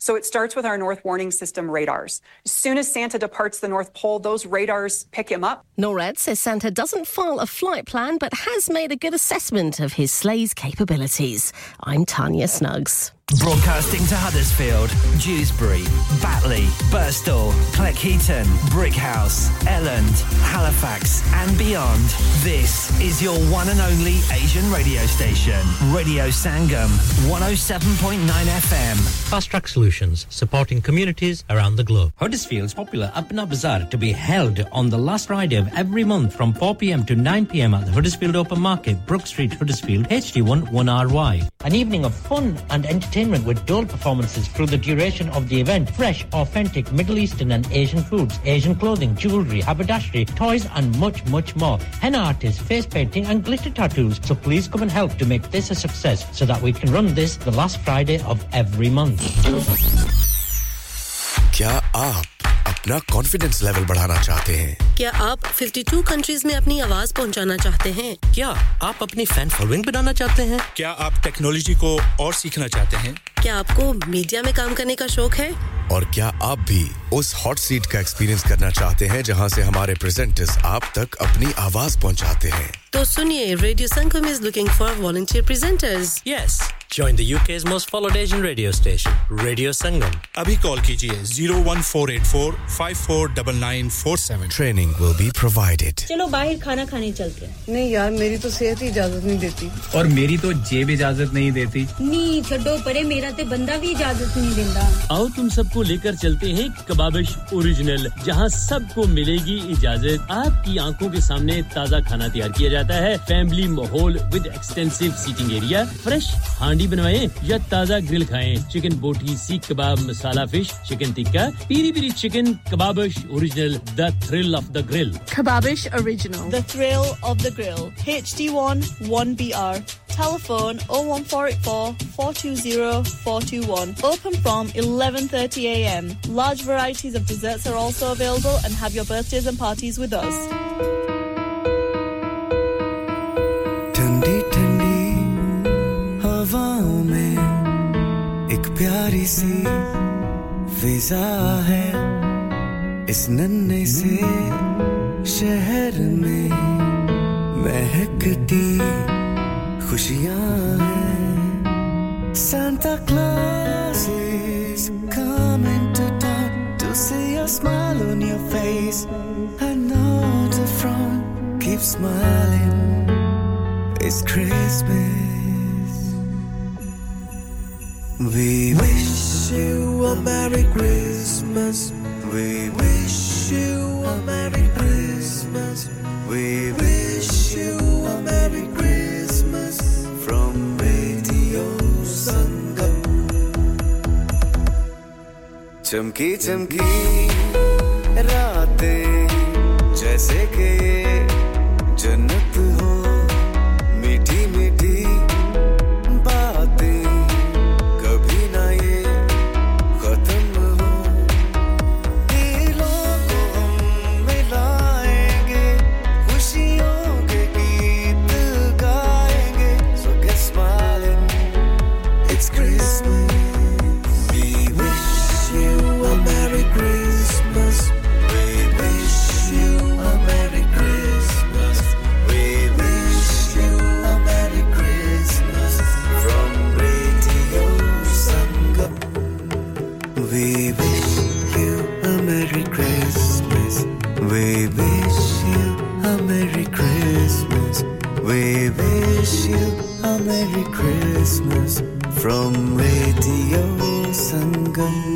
So it starts with our North Warning System radars. As soon as Santa departs the North Pole, those radars pick him up. NORAD says Santa doesn't file a flight plan, but has made a good assessment of his sleigh's capabilities. I'm Tanya Snuggs. Broadcasting to Huddersfield, Dewsbury, Batley, Birstall, Cleckheaton, Brickhouse, Elland, Halifax and beyond. This is your one and only Asian radio station, Radio Sangam, 107.9 FM. Fast Track Solutions, supporting communities around the globe. Huddersfield's popular Apna Bazaar to be held on the last Friday of every month from 4 p.m. to 9 p.m. at the Huddersfield Open Market, Brook Street, Huddersfield, HD1 1RY. An evening of fun and entertainment with dual performances through the duration of the event. Fresh, authentic Middle Eastern and Asian foods, Asian clothing, jewellery, haberdashery, toys and much more. Henna artists, face painting and glitter tattoos. So please come and help to make this a success so that we can run this the last Friday of every month. Kya aap अपना confidence level बढ़ाना चाहते हैं? क्या आप 52 countries में अपनी आवाज पहुंचाना चाहते हैं? क्या आप अपनी fan following बनाना चाहते हैं? क्या आप technology को और सीखना चाहते हैं? क्या आपको मीडिया में काम करने का शौक है? और क्या आप भी उस hot seat का experience करना चाहते हैं जहां से हमारे presenters आप तक अपनी आवाज पहुंचाते हैं? तो सुनिए, Radio Sangam is looking for volunteer presenters. Yes. Join the UK's most followed Asian radio station, Radio Sangam. Abhi call kijiye 01484549947. Training will be provided. Chalo bahir khana khane chalte hain. Nahi yaar, meri to sehat hi ijazat nahi deti. Aur meri to jeb ijazat nahi deti. Nahi chhaddo pare, mera te banda bhi ijazat nahi denda. Aao tum sabko lekar chalte hain Kababish Original, jahan sabko milegi ijazat. Aapki aankhon ke samne taza khana taiyar kiya jata hai. Family mahol with extensive seating area, fresh handi बनवाएं या ताजा grill खाएं chicken boti seekh kebab masala fish chicken tikka peri peri chicken Kababish original the thrill of the grill Kababish original the thrill of the grill HD1 1BR telephone 01484 420 421 open from 11:30 a.m. large varieties of desserts are also available and have your birthdays and parties with us हवाओं में एक प्यारी सी फिजा है इस नन्हे से शहर में महकती खुशियां हैं Santa Claus is coming to town to see a smile on your face I know the front keeps smiling It's Christmas We wish you a Merry Christmas. We wish you a Merry Christmas. We wish you a Merry Christmas from Radio Sangam. Chamki chamki raatein jaise ke jannat ho meethi meethi Merry Christmas from Radio Sangam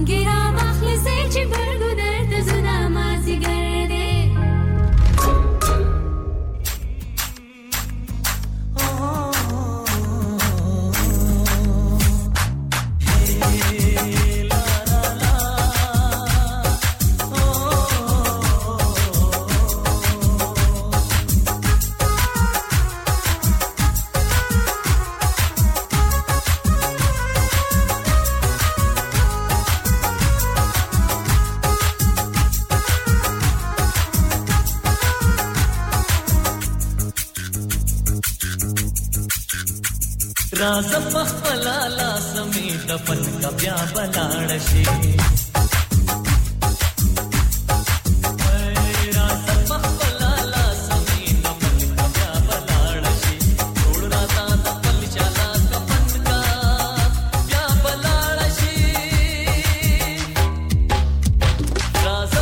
Angera mahlize chi bargu dard zuna mazigar de. राज़ पखला ला समेत पटका ब्या बलाडशी राज़ पखला ला समेत पटका ब्या बलाडशी थोड़ा दांत पल चला कपन का ब्या बलाडशी राज़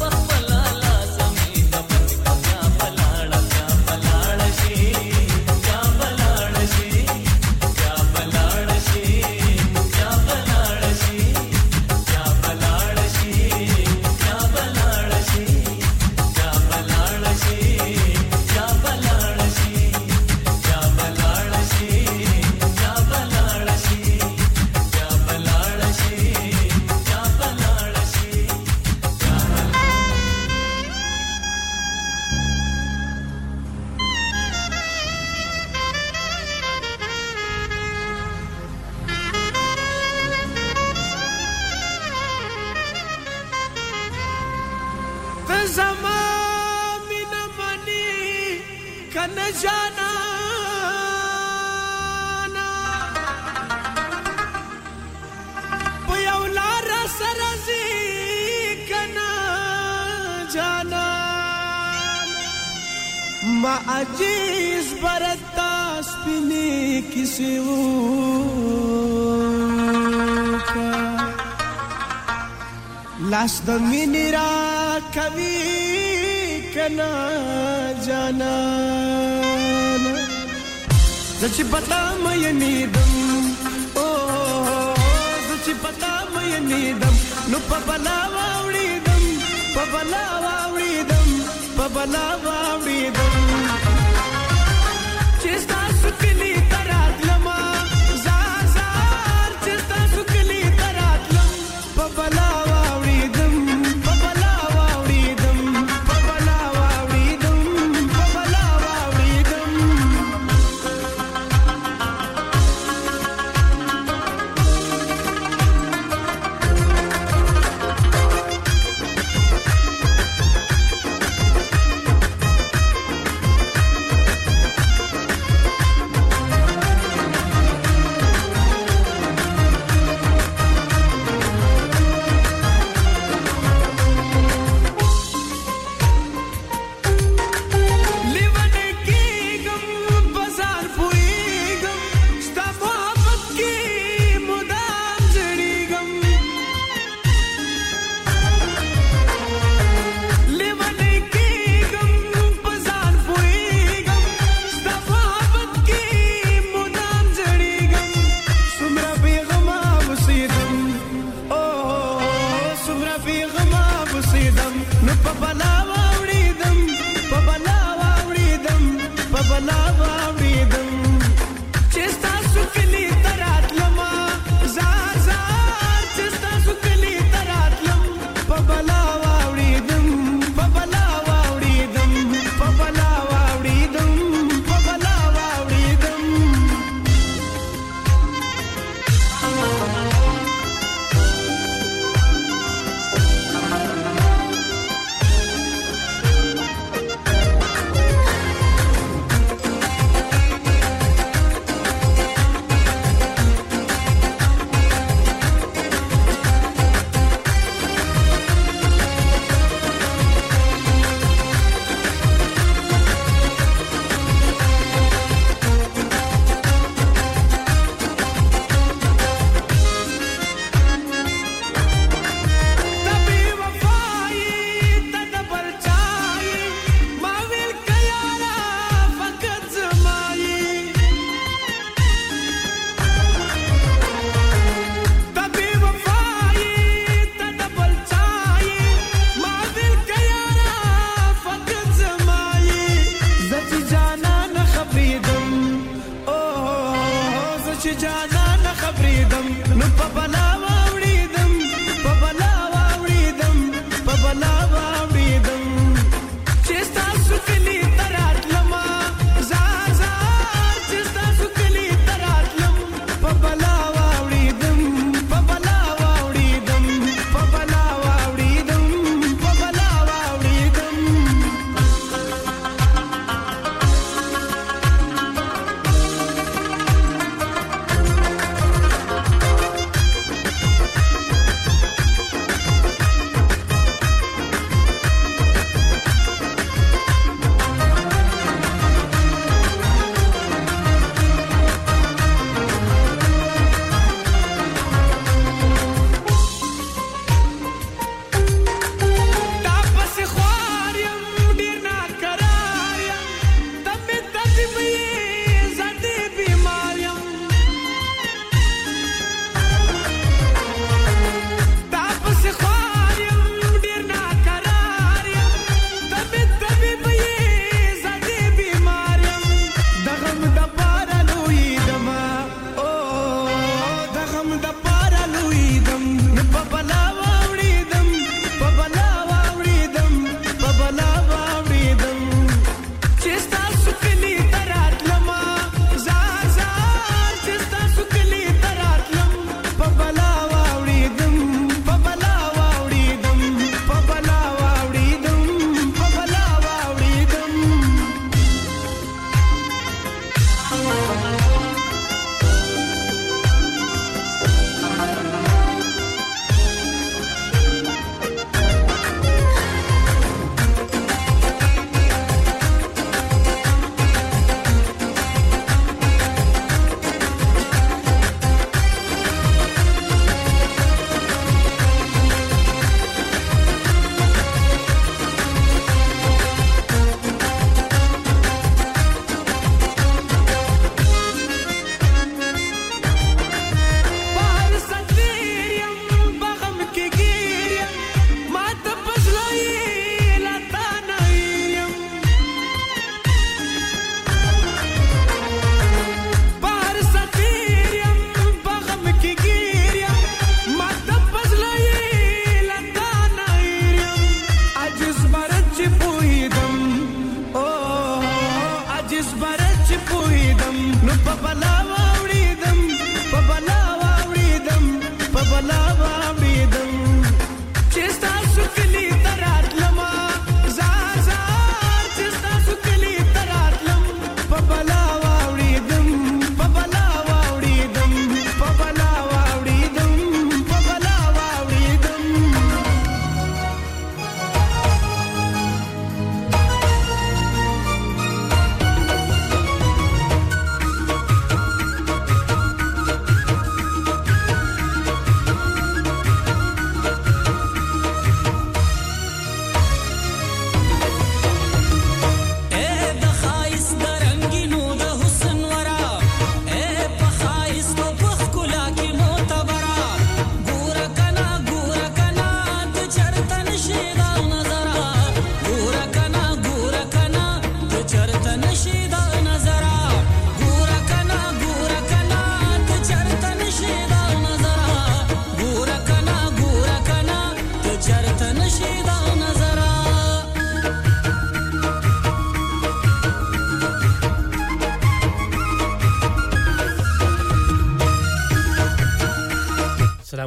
पखला ला समेत पटका ब्या बलाडशी ब्या बलाडशी معجز برتاس بني كسوكا لاش دميني راكبي كنا جانانا زچ بتا مي نيدم او زچ بتا مي نيدم نو پبلا واوريدم پبلا واوريدم پبلا واوريدم چستا سکلي ترات لما زازار چستا سکلي ترات لم پبلا واوريدم پبلا واوريدم پبلا واوريدم پبلا واوريدم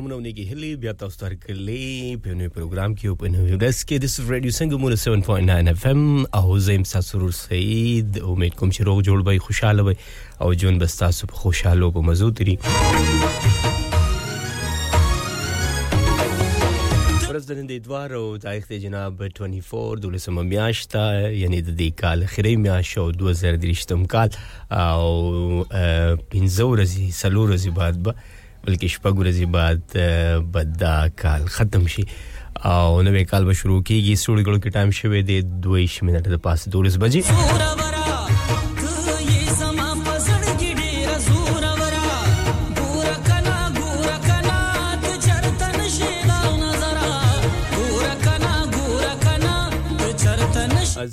Namunoniki Hilly, Biataustar Kili, Pune program Q Reski. This is Radio Sangumura 7.9 FM. Ahozem Sasur Said, Omid Kumshiro Jol by Hushalabai, Aujun Bastasub Hushalo Mazutri. د دوار او تاریخ جناب 24 دولسم میاشت یعنی د دې کال اخري میاشت او 2023م کال او 15 ورځې سلور ورځې بعد بلکې شپږ ورځې بعد بدا کال ختم شي او نو کال به شروع کیږي سوړ ګړو کې ټایم شوه د 22 منټه د پاس 12 بجې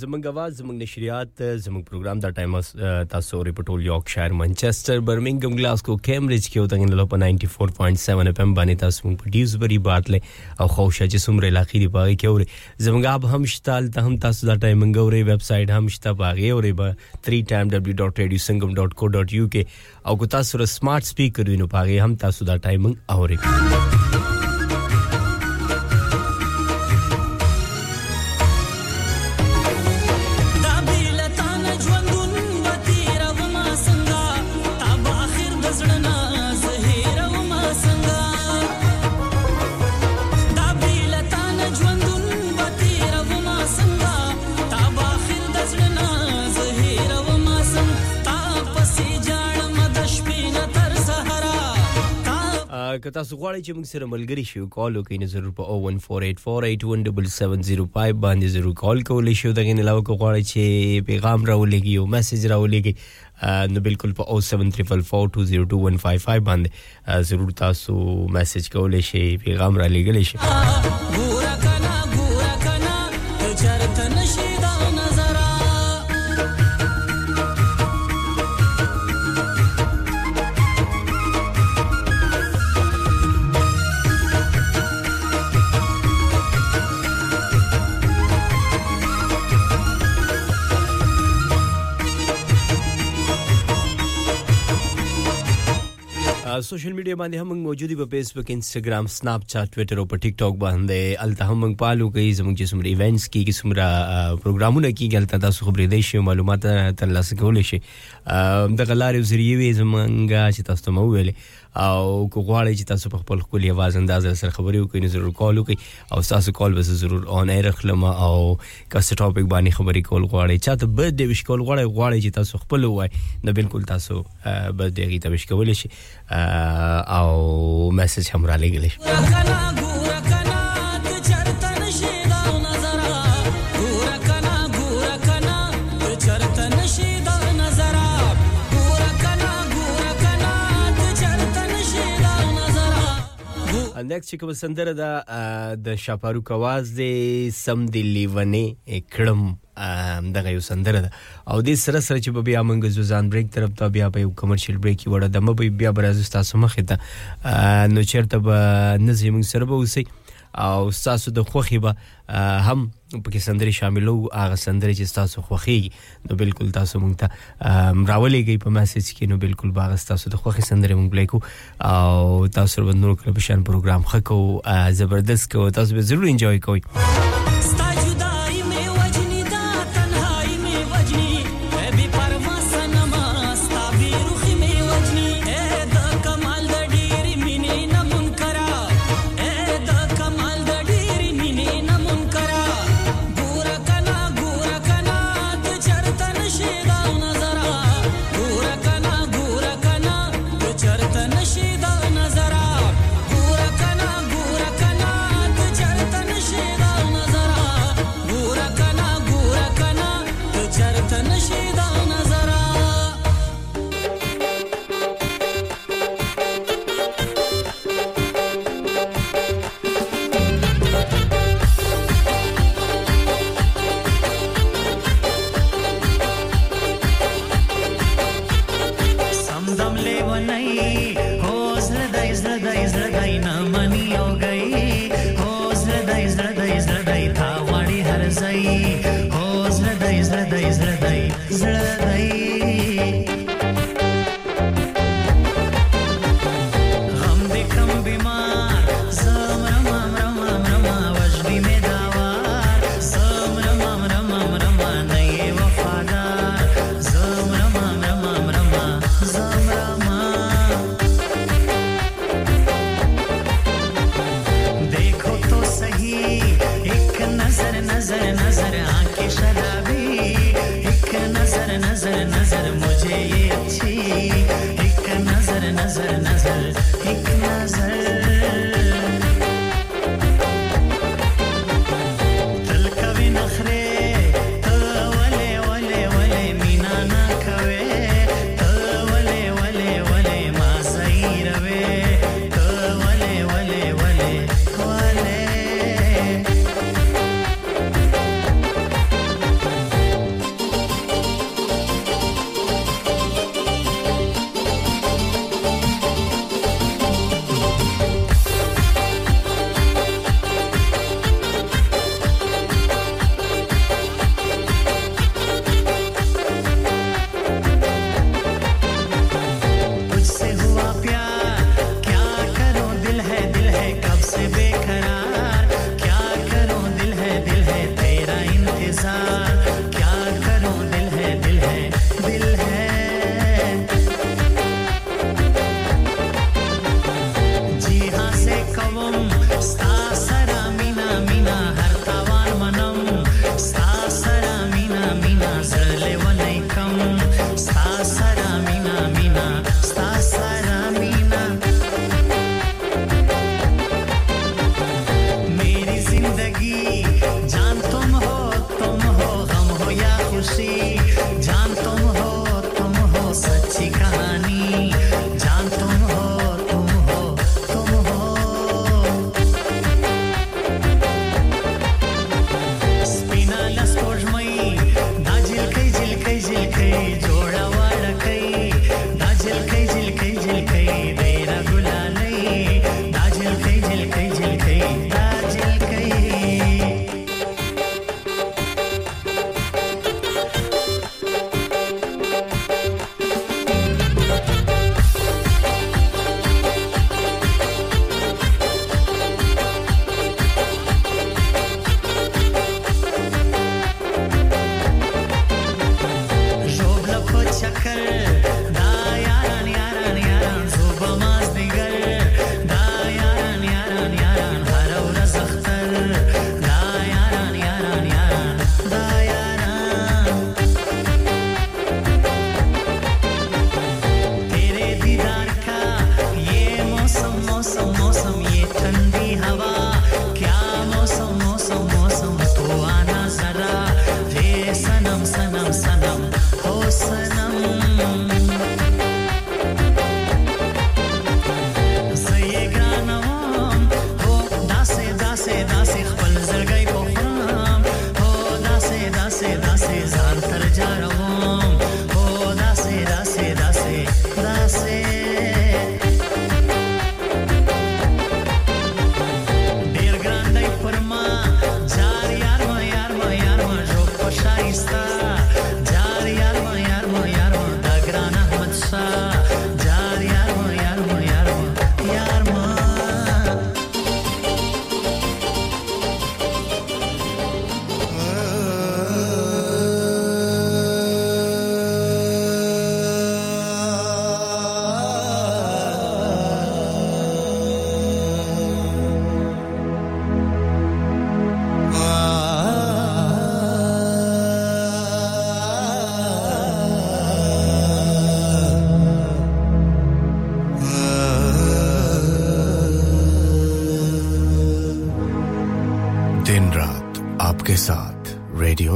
زمنگ आवाज زمنگ نشریات زمنگ پروگرام دا ٹائم تاسو ریپورټول یارکشایر منچسٹر برمنگم گلاسکو کیمبرج کې وته غن لوپ 94.7 FM باندې تاسو پروډوس بری باتله او خوشا چې سمره لاخي دی باغی کې اور زمنگ اب هم شتال ته هم تاسو دا ټایم غوري ویب سټ هم شتا باغی اور 3w.radiosangam.co.uk او کو تاسو سمارټ سپیکر وینو باغی هم تاسو دا ټایم اوري که تاسو غواړئ چې موږ سره ملګری شئ کال وکړئ ضرور په 01484817705 باندې ضرور کال کولی شئ دغه نه علاوه غواړئ چې پیغام راولېږئ او میسج راولېږئ نو بالکل په 07444202155 باندې ضرور تاسو میسج کولی شئ پیغام را لېږئ شئ सोशल मीडिया باندې هم موجودی په فیسبوک انستګرام سناپ چات ټویټر او په ټیک ټاک باندې التهمنګ پالو کوي زموږ جسم ایونټس کې کومه پروګرامونه کې غلطه تاسو خبرې دی شی معلومات ترلاسه کول شي د غلاري ذریعہ زمونږه چې تاسو ته مو ویل او کوغواړی چې تاسو په خپل خولي आवाज انداز سره خبرې وکړئ ضرور کال وکړئ او تاسو کال به ضرور اون ایر خلم او کس ټاپک باندې خبرې کول غواړئ چاته برډي وش کول غواړئ چې تاسو خپل وای نو بالکل تاسو برډي غي تبش کول شي او میسج هم را لګل شي next چې کوم سندره دا د شاپارو کواز دې سم دی لیونه کړم دا یو سندره ده او دې سره سره چې بیا موږ ځوزان بریک طرف ته بیا په کمرشل بریک کې وړه دمه بیا برازو تاسو مخې ته نو چیرته به نظم موږ سره به اوسې او تاسو د خوخي به هم پکې سندري شاملو هغه سندري چې تاسو خوخي نو بالکل تاسو مونږ ته راولېږئ په میسج کې نو بالکل باغ تاسو د خوخي سندري مونږ لیکو او تاسو به نور کله بشن پروګرام خکو زبردست کو تاسو به ضرور انجوای کوئ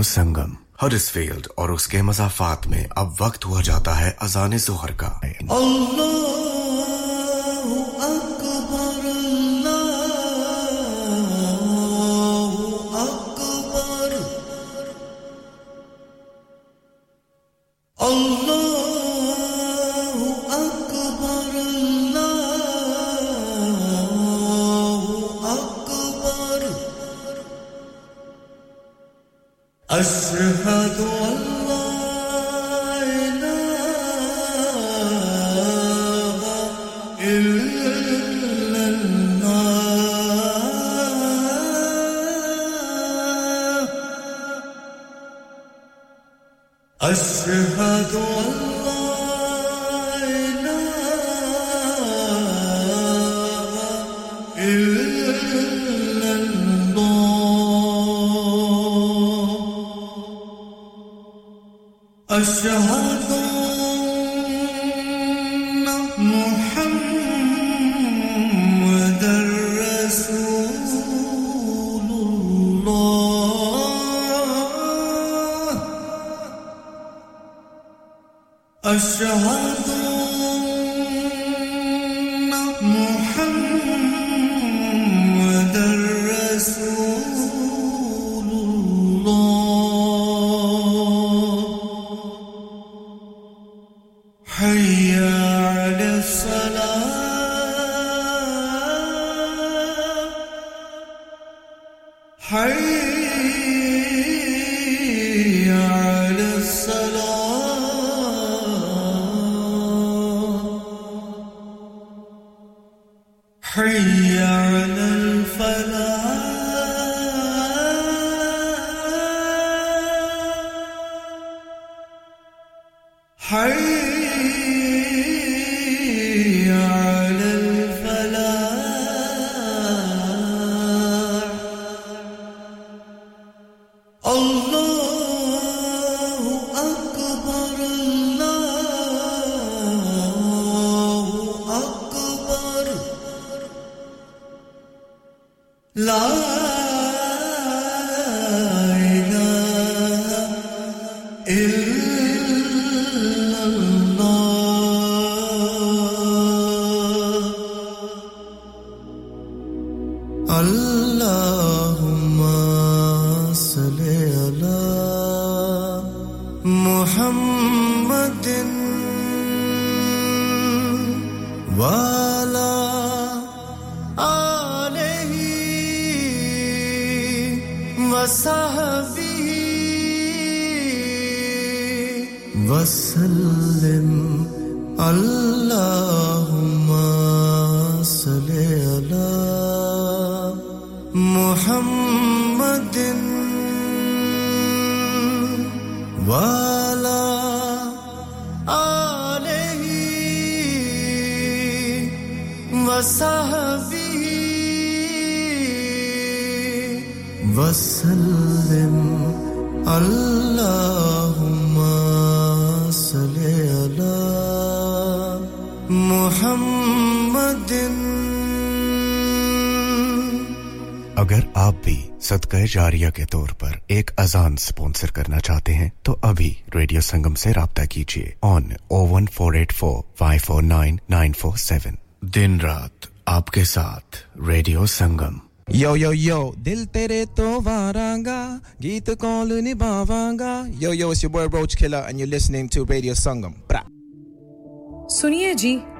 संगम हरिसफील्ड और उसके मज़ाफ़ात में अब वक्त हुआ जाता है अज़ान ज़ोहर का। अल्लाहु अकबर, अल्लाहु अकबर, अल्लाहु अकबर, अल्लाहु अकबर। أشهد أن لا إله إلا الله، أشهد أن لا إله إلا الله، أشهد أن محمداً رسول الله، أشهد أن محمداً رسول الله. حي على الصلاة، حي على الصلاة، حي على الفلاح، حي على الفلاح. الله أكبر، الله أكبر، لا إله محمد وعلى آله وصحبه وسلم اللهم صل على محمد وعلى آله وصحبه وسلم اللهم صل على محمد. अगर आप भी सदका जारिया के तौर पर एक अजान स्पॉन्सर करना चाहते हैं तो अभी रेडियो संगम से राब्ता कीजिए ऑन 01484549947. दिन रात आपके साथ radio Sangam. Yo yo yo, dil tere to varanga, geet kol ni bavanga. Yo yo, it's your boy Roach Killer and you're listening to Radio Sangam. Bra. सुनिए जी,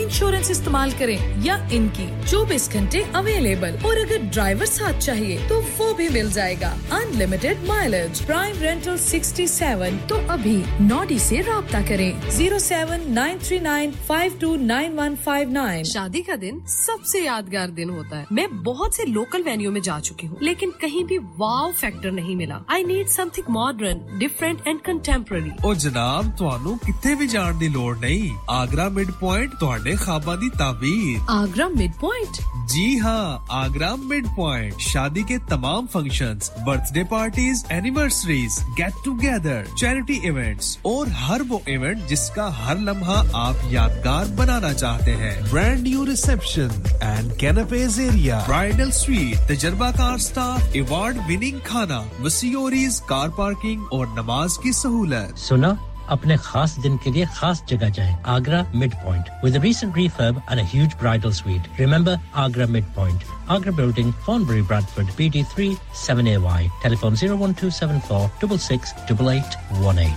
इंश्योरेंस इस्तेमाल करें या इनकी 24 घंटे अवेलेबल. और अगर ड्राइवर साथ चाहिए तो वो भी मिल जाएगा. Unlimited mileage, prime rental 67. तो अभी नॉडी से राब्ता करें 07939529159. शादी का दिन सबसे यादगार दिन होता है. मैं बहुत से लोकल वेन्यू में जा चुकी हूँ, लेकिन कहीं भी वाव फैक्टर नहीं मिला. I need something modern, different and contemporary. और जनाब, तुहानू कितने भी जान दी लोड़ नहीं. आगरा मिड पॉइंट ਤੁਹਾਡੇ ਖਾਬਾਂ ਦੀ ਤਾਬੀਰ. Agra mid point? जी हां, आगरा मिड पॉइंट. शादी के तमाम functions, birthday parties, anniversaries, get together, charity events और हर वो इवेंट जिसका हर लम्हा आप यादगार बनाना चाहते हैं. ब्रांड न्यू रिसेप्शन एंड कैनपेज एरिया, ब्राइडल स्वीट, तजर्बाकार स्टाफ, अवार्ड विनिंग खाना, वसीओरीज, कार पार्किंग और नमाज की सहूलत. सुना, अपने खास दिन के लिए खास जगह जाएं. Agra Midpoint with a recent refurb and a huge bridal suite. Remember Agra Midpoint, Agra Building, Thornbury, Bradford, BD3 7AY. Telephone 01274 668818.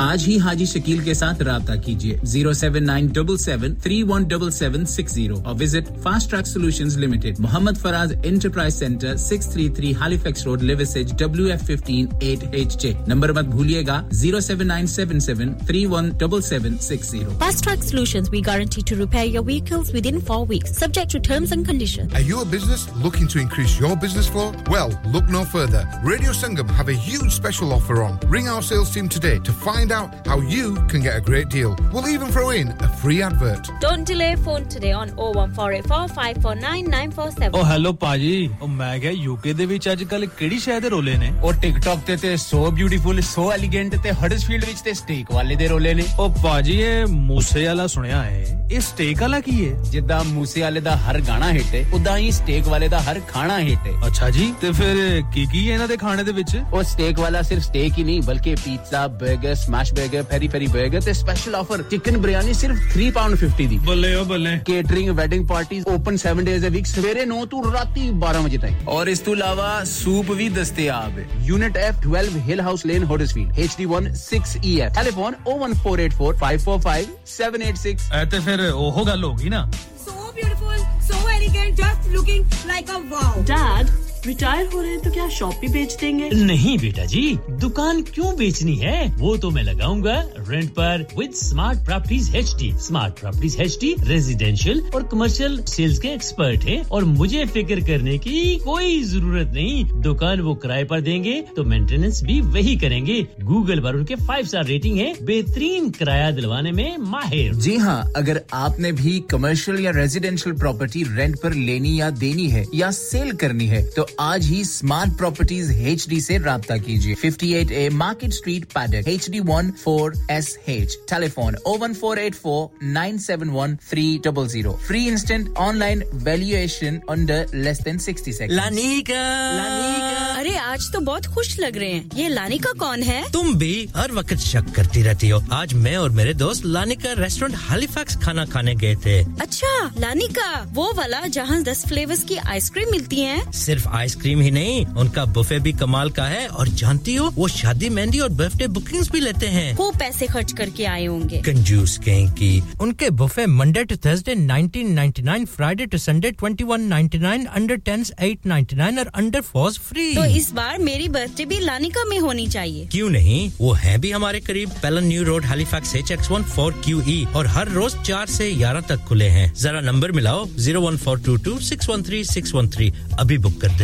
आज ही हाजी शकील के साथ राब्ता कीजिए 07977317760 और visit fast track solutions limited, Mohammad Faraz enterprise centre, 633 Halifax road, Liversedge, WF15 8HJ. Number मत भूलिएगा 07977317760. Fast Track Solutions, we guarantee to repair your vehicles within 4 weeks, subject to terms and conditions. Are you a business looking to increase your business flow? Well, look no further. Radio Sangam have a huge special offer on. Ring our sales team today to find out how you can get a great deal. We'll even throw in a free advert. Don't delay, phone today on 01484549947. Oh hello Paji. Oh मैं क्या UK दे विच आजकल केड़ी शहर दे रोले ने? और TikTok ते ते so beautiful, so elegant ते Huddersfield विच ते steak वाले दे रोले ने. Oh Paji, ये मूसे वाला सुनया है. ये steak वाला की है? जिदा मूसे वाले दा हर गाना हिट है, उदा ही steak वाले दा हर खाना हिट है. अच्छा जी, ते फिर की है ना दे खाने दे विच? ओ steak वाला सिर्फ steak ही नहीं, बल्कि pizza, burger, smash burger, peri peri burger te special offer chicken biryani sirf £3.50 di. Balle o balle. Catering, wedding parties open 7 days a week, severe 9 to raati 12 baje tak. Aur is to ilawa soup bhi dastiyab hai. Unit F, 12 Hill House Lane, Huddersfield, HD1 6EF. Telephone 01484545786. Aate fir oh gal hogi na. So beautiful, so elegant, just looking like a wow. Dad, retire हो रहे हैं तो क्या shop भी बेच देंगे? नहीं बेटा जी, दुकान क्यों बेचनी है, वो तो मैं लगाऊंगा रेंट पर with smart properties HD. Smart properties HD residential और कमर्शियल सेल्स के एक्सपर्ट हैं और मुझे फिक्र करने की कोई जरूरत नहीं। दुकान वो किराए पर देंगे तो मेंटेनेंस भी वही करेंगे। गूगल पर उनके 5 स्टार रेटिंग है, बेहतरीन किराया दिलवाने में माहिर। जी हाँ, अगर आपने भी कमर्शियल या रेजिडेंशियल प्रॉपर्टी रेंट पर लेनी या देनी है या सेल करनी है तो आज ही स्मार्ट प्रॉपर्टीज एचडी से राब्ता कीजिए। 58A market street Paddock HD14SH। Telephone 01484971300। Free instant online valuation under less than 60 second. लानिका, अरे आज तो बहुत खुश लग रहे हैं। ये लानिका कौन है? तुम भी हर वक्त शक करती रहती हो। आज मैं और मेरे दोस्त लानिका रेस्टोरेंट हैलिफैक्स खाना खाने गए थे। अच्छा लानिका, वो वाला जहाँ 10 फ्लेवर्स की आइसक्रीम मिलती है? सिर्फ आइसक्रीम ही नहीं, उनका बुफे भी कमाल का है। और जानती हो, वो शादी मेहंदी और बर्थडे बुकिंग्स भी लेते हैं। वो पैसे खर्च करके आए होंगे। कंजूस कहीं की। उनके buffet Monday to Thursday 19.99, Friday to Sunday 21.99, under 10s 8.99 और अंडर 4s फ्री। तो इस बार मेरी बर्थडे भी लानिका में होनी चाहिए। क्यों नहीं, वो है भी हमारे करीब। पेलन न्यू रोड हैलिफैक्स HX14QE और हर रोज 4 से 11 तक खुले हैं। जरा नंबर मिलाओ 01422613613। अभी बुक कर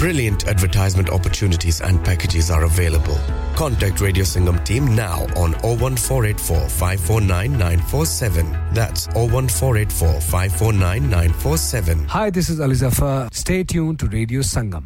Brilliant advertisement opportunities and packages are available. Contact Radio Singham team now on 01484 549 947. That's 01484 549 947. Hi, this is Ali Zafar. Stay tuned to Radio Singham.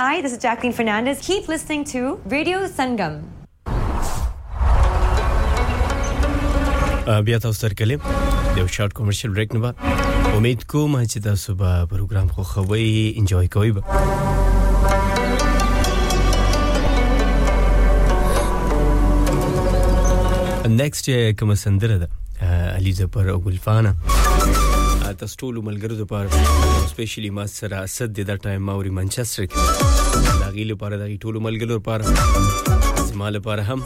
Hi, this is Jacqueline Fernandez. Keep listening to Radio Sangam. بیا تاسو سره کلیم یو شارټ کمرشل بریک نه با امید کوم چې تاسو به پروګرام خو خوي انجوای کوئ به نیکسټ کوم سندره ده علي زبر او ګلفانا تاسو ټول ملګرو لپاره سپیشلی ما سره اسد د ټایم ماوري منچستر کې دا غیلو لپاره دا ټول ملګرو لپاره زماله لپاره هم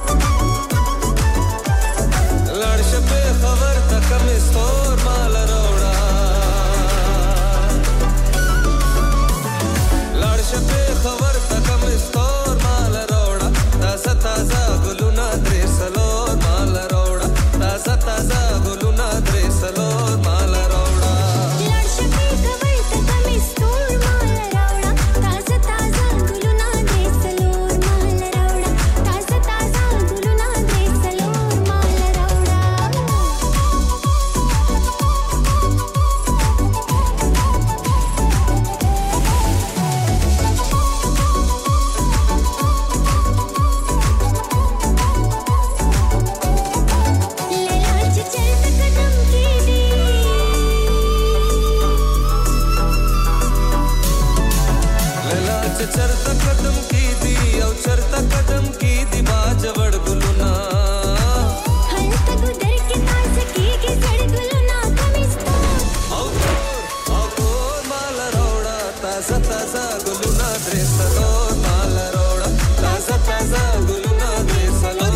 شبه خبر تکم استور مال روڑا لار شبه خبر تکم استور مال روڑا تازه تازه گلونا در سلور مال روڑا تازه تازه گلونا در سلور مال روڑا لار شبه خبر تکم استور مال روڑا تازه تازه گلونا در سلور مال روڑا تازه تازه گلونا در سلور مال चरता कदम की दी और चरता कदम की दी बाजवड़ गुलुना हल तक उधर के ताज की सड़ गुलुना कमिस्ता और माल रोड़ा ताजा ताजा गुलुना ड्रेस लो माल रोड़ा ताजा ताजा गुलुना ड्रेस लो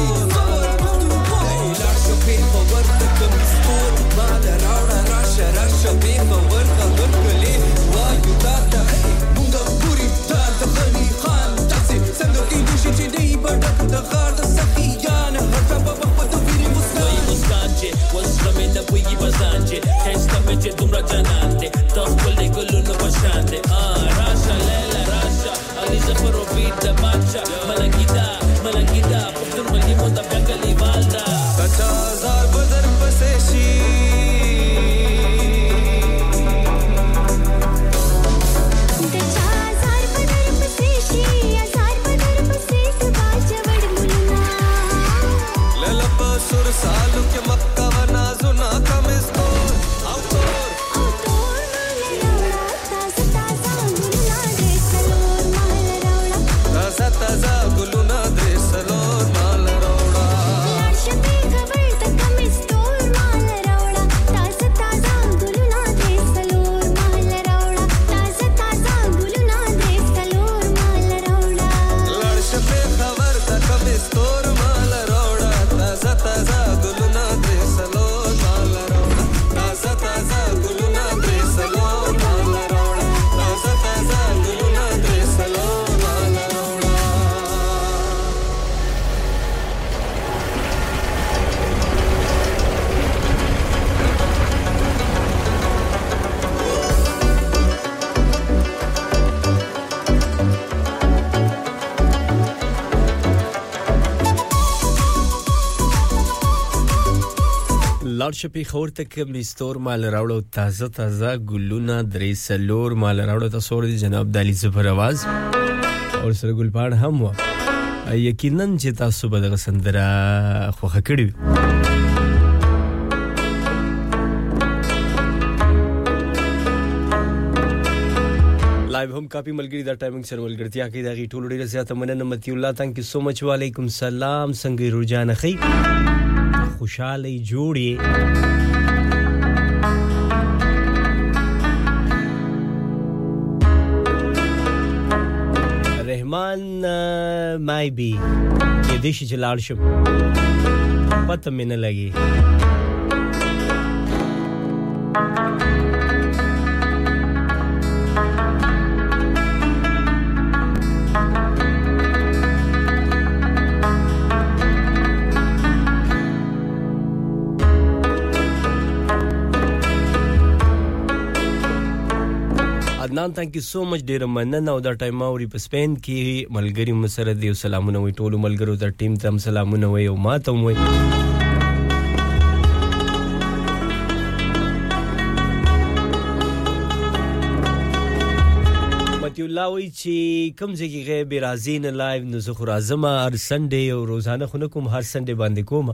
लाश पे खबर तक मिस्तो माल रोड़ा राश राश पे खबर का गुलगुली वायु दाता خاني خان تاسي سندو ايدو شي دي بردك تغار سخيانه هرتا بابا بده بيري مستاي مستانجي وسلمي دبوي بازانجي تستمي تدوم راجانانتي تخولي كلونو بشانتي راشا ليلى راشا علي زفرو بيت ماتشا ملكيدا ملكيدا بدون ملي موتا بكلي والدا تازار بدر بسشي सुर सालू के मक्का वना जुना कम स्कोर आउटडोर मालरोड़ा ताजा ताजा गुलुना दे सलोर मालरोड़ा ताजा ताजा गुलुना दे सलोर मालरोड़ा लाश पे खबर तक कम स्कोर मालरोड़ा ताजा ताजा गुलुना दे सलोर मालरोड़ा ताजा ताजा गुलुना दे सलोर मालरोड़ा लाश पे खबर तक कम स्कोर taza gulna de salo mal rauna taza taza gulna de salo mal rauna taza taza gulna de salo mal rauna لارشپی خور تک مستور مال راوړو تازه تازه ګلونه درې سلور مال راوړو تاسو ور دي جناب دالی زفر आवाज اور سره ګلپاړ هم وا یقینا چې تاسو به د سندره خوخه کړی لایو هم کاپی ملګری دا ټایمینګ سره ملګرتیا کې دا غي ټولو ډیره زیاته مننه متي الله تانکي سو مچ وعلیکم سلام څنګه روزانه خي خوشالی جوڑی رحمان مائی بی یہ دیشی چلار شب پتہ میں نہ لگی Adnan, thank you so much, dear Manan. Now that time out in Spain, ki malgari musara deu salamuna we tolu malgaro da team tam salamuna we o matam we. متیولا وی چې کوم ځای کې غیر برازین لایو نو زه خو راځم هر سنډي او روزانه خو نکوم هر سنډي باندې کوم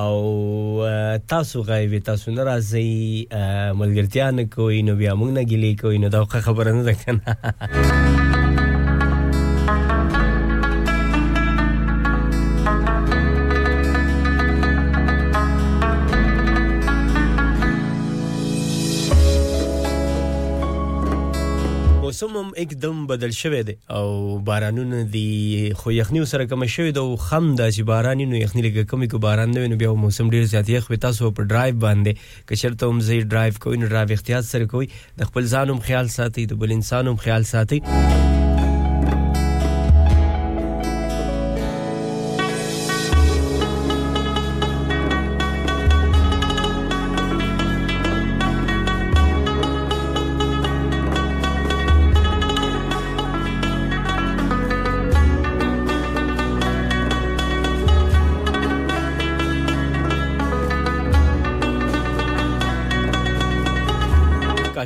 او تاسو غوي تاسو نه راځي ملګرتیا نه کوي نو بیا موږ نه ګلې کوي نو دا خبره نه ده کنه سمم एकदम بدل شوه دي او بارانونه دي خو یخنی سره کوم شوه دي او خم د باراني نو یخنی لګه کومي کو باران نه نو بیا موسم ډیر زیات یخ وي تاسو په ډرایو باندې کچرته هم زی ډرایو کوی نو ډرایو احتیاط سره کوی د خپل ځانوم خیال ساتي د بل انسانوم خیال ساتي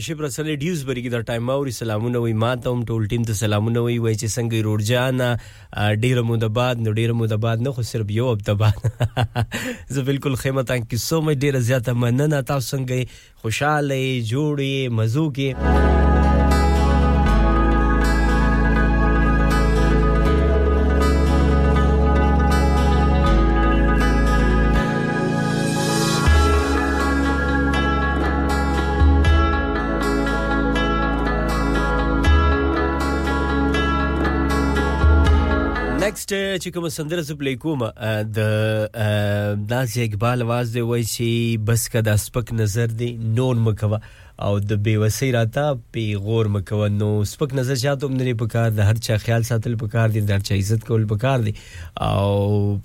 شپ رسل ډیوزبری کې دا ټایم او سلامونه وي ما ته هم ټول ټیم ته سلامونه وي وای چې څنګه روډ جان ډیر مودباد نه خو صرف یو ابتباد زه بالکل خیمه تانکي سو مچ ډیر زیاته مننه تاسو څنګه خوشاله جوړي مزو کې چې کوم سندره زپلې کوم د داسې اقبال आवाज دی وای چې بس کا د سپک نظر دی نور مکوا او د بیوسی راته پیغور مکوا نو سپک نظر چاته هم نه پکار د هر چا خیال ساتل پکار دي د هر چا عزت کول پکار دي او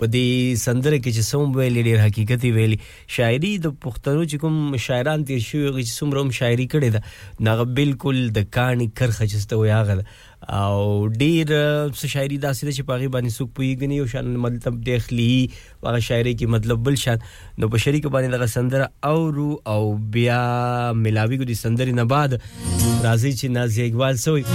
په دې سندره کې چې سوم ویلې ډېر حقیقتي ویلې شاعری د پښتنو چې کوم شاعران تیر شوی چې سمروم شاعری کړې ده نه بالکل د کاني کرخه چسته وي هغه او ډیر شاعری داسې چې پاغي باندې سوق پویګنی او شان مطلب داخلي هغه شاعری کې مطلب بل شان نو بشری کې باندې لغه سندره او رو او بیا ملاوی کو دي سندري نه بعد راځي چې نازي اقبال سوی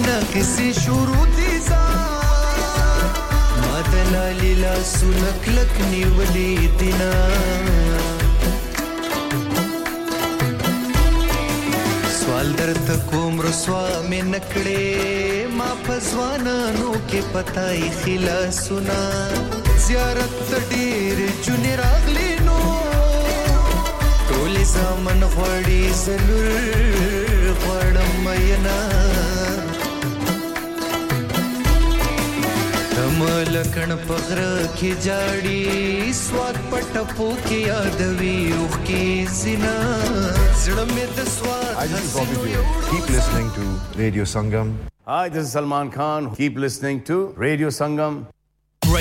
ना किसी शुरू थी मातना लीला सुनक लकनी वली दिना स्वाल दर्द कोम्र स्वामी नकड़े माफजवाना नो के पताई खिला सुना ज़ियारत डेरे चुने रागले नो टोले सामन ख्वाड़ी जरूर ख्वाड़म मयना तमलकन पखर की जाड़ी स्वाद पटपो के यादवी उख की जिना I just want you to keep listening to Radio Sangam. Hi, this is Salman Khan. Keep listening to Radio Sangam.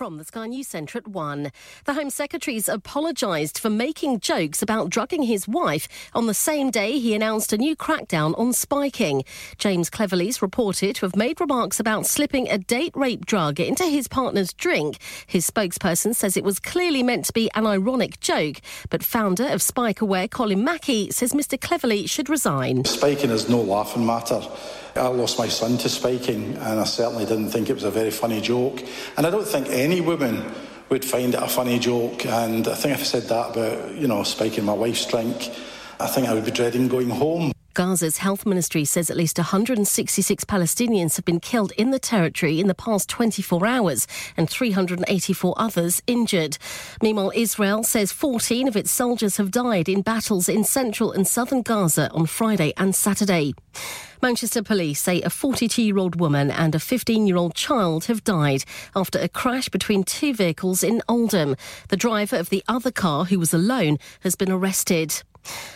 From the Sky News Centre at 1. The Home Secretary's apologised for making jokes about drugging his wife on the same day he announced a new crackdown on spiking. James Cleverly's reported to have made remarks about slipping a date rape drug into his partner's drink. His spokesperson says it was clearly meant to be an ironic joke, but founder of Spike Aware, Colin Mackey, says Mr Cleverly should resign. Spiking is no laughing matter. I lost my son to spiking and I certainly didn't think it was a very funny joke, and I don't think any woman would find it a funny joke. And I think if I said that about, you know, spiking my wife's drink, I think I would be dreading going home. Gaza's health ministry says at least 166 Palestinians have been killed in the territory in the past 24 hours and 384 others injured. Meanwhile, Israel says 14 of its soldiers have died in battles in central and southern Gaza on Friday and Saturday. Manchester police say a 42-year-old woman and a 15-year-old child have died after a crash between two vehicles in Oldham. The driver of the other car, who was alone, has been arrested.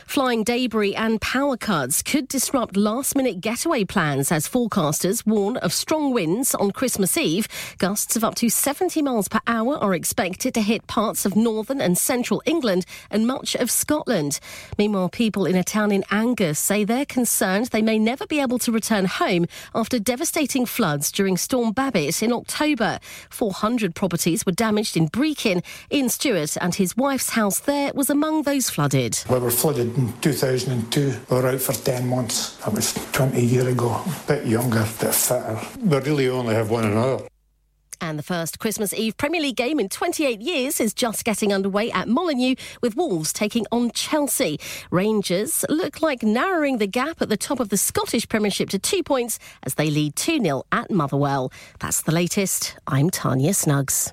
Flying debris and power cuts could disrupt last-minute getaway plans as forecasters warn of strong winds on Christmas Eve. Gusts of up to 70 miles per hour are expected to hit parts of northern and central England and much of Scotland. Meanwhile, people in a town in Angus say they're concerned they may never be able to return home after devastating floods during Storm Babbitt in October. 400 properties were damaged in Brechin. Ian Stewart and his wife's house there was among those flooded. Flooded in 2002. We were out for 10 months. That was 20 years ago. A bit younger, a bit fitter. We really only have one another. And the first Christmas Eve Premier League game in 28 years is just getting underway at Molineux, with Wolves taking on Chelsea. Rangers look like narrowing the gap at the top of the Scottish Premiership to 2 points as they lead 2-0 at Motherwell. That's the latest. I'm Tanya Snuggs.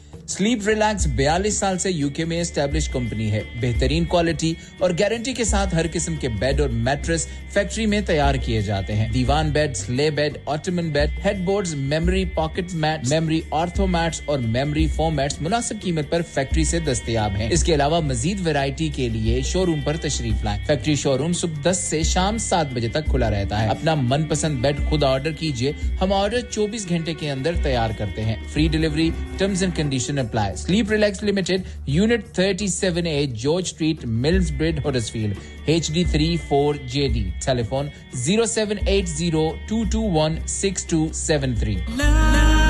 Sleep relax 42 साल से UK में establish company है. बेहतरीन quality और guarantee के साथ हर किस्म के बेड और मैट्रेस फैक्ट्री में तैयार किए जाते हैं. Divan bed, sleigh bed, ottoman bed, headboards, memory pocket mat, memory ortho mats और मेमोरी फोम मैट्स मुनासिब कीमत पर फैक्ट्री से दस्तयाब हैं. इसके अलावा मजीद वैरायटी के लिए शोरूम पर तशरीफ लाएं. फैक्ट्री शोरूम सुबह 10 से शाम 7 बजे तक खुला रहता है. अपना मनपसंद बेड खुद ऑर्डर कीजिए. हम ऑर्डर 24 घंटे के अंदर तैयार करते हैं. Free delivery, terms and condition apply. Sleep Relax Limited, Unit 37A, George Street, Millsbridge, Huddersfield, HD34JD. Telephone 07802216273.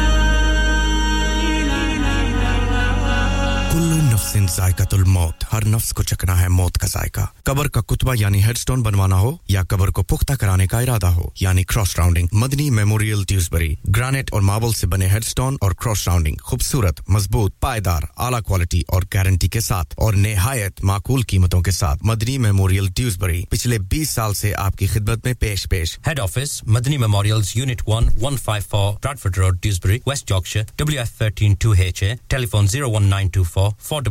Kullu nafsin zaiqatul maut. Har nafs ko chakna hai maut ka zaiqa. कब्र का कुतबा यानी हेडस्टोन बनवाना हो या कब्र को पुख्ता कराने का इरादा हो यानी क्रॉस राउंडिंग मदनी मेमोरियल ड्यूसबरी ग्रेनाइट और मार्बल से बने हेडस्टोन और क्रॉस राउंडिंग खूबसूरत मजबूत पायदार आला क्वालिटी और गारंटी के साथ और निहायत माकूल कीमतों के साथ मदनी मेमोरियल ड्यूसबरी पिछले 20 साल से आपकी खिदमत में पेश head office Madni memorials unit 1 154 Bradford road Dewsbury West Yorkshire WF13 2HA telephone 01924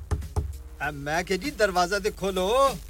अम्मा के जी दरवाजा दे खोलो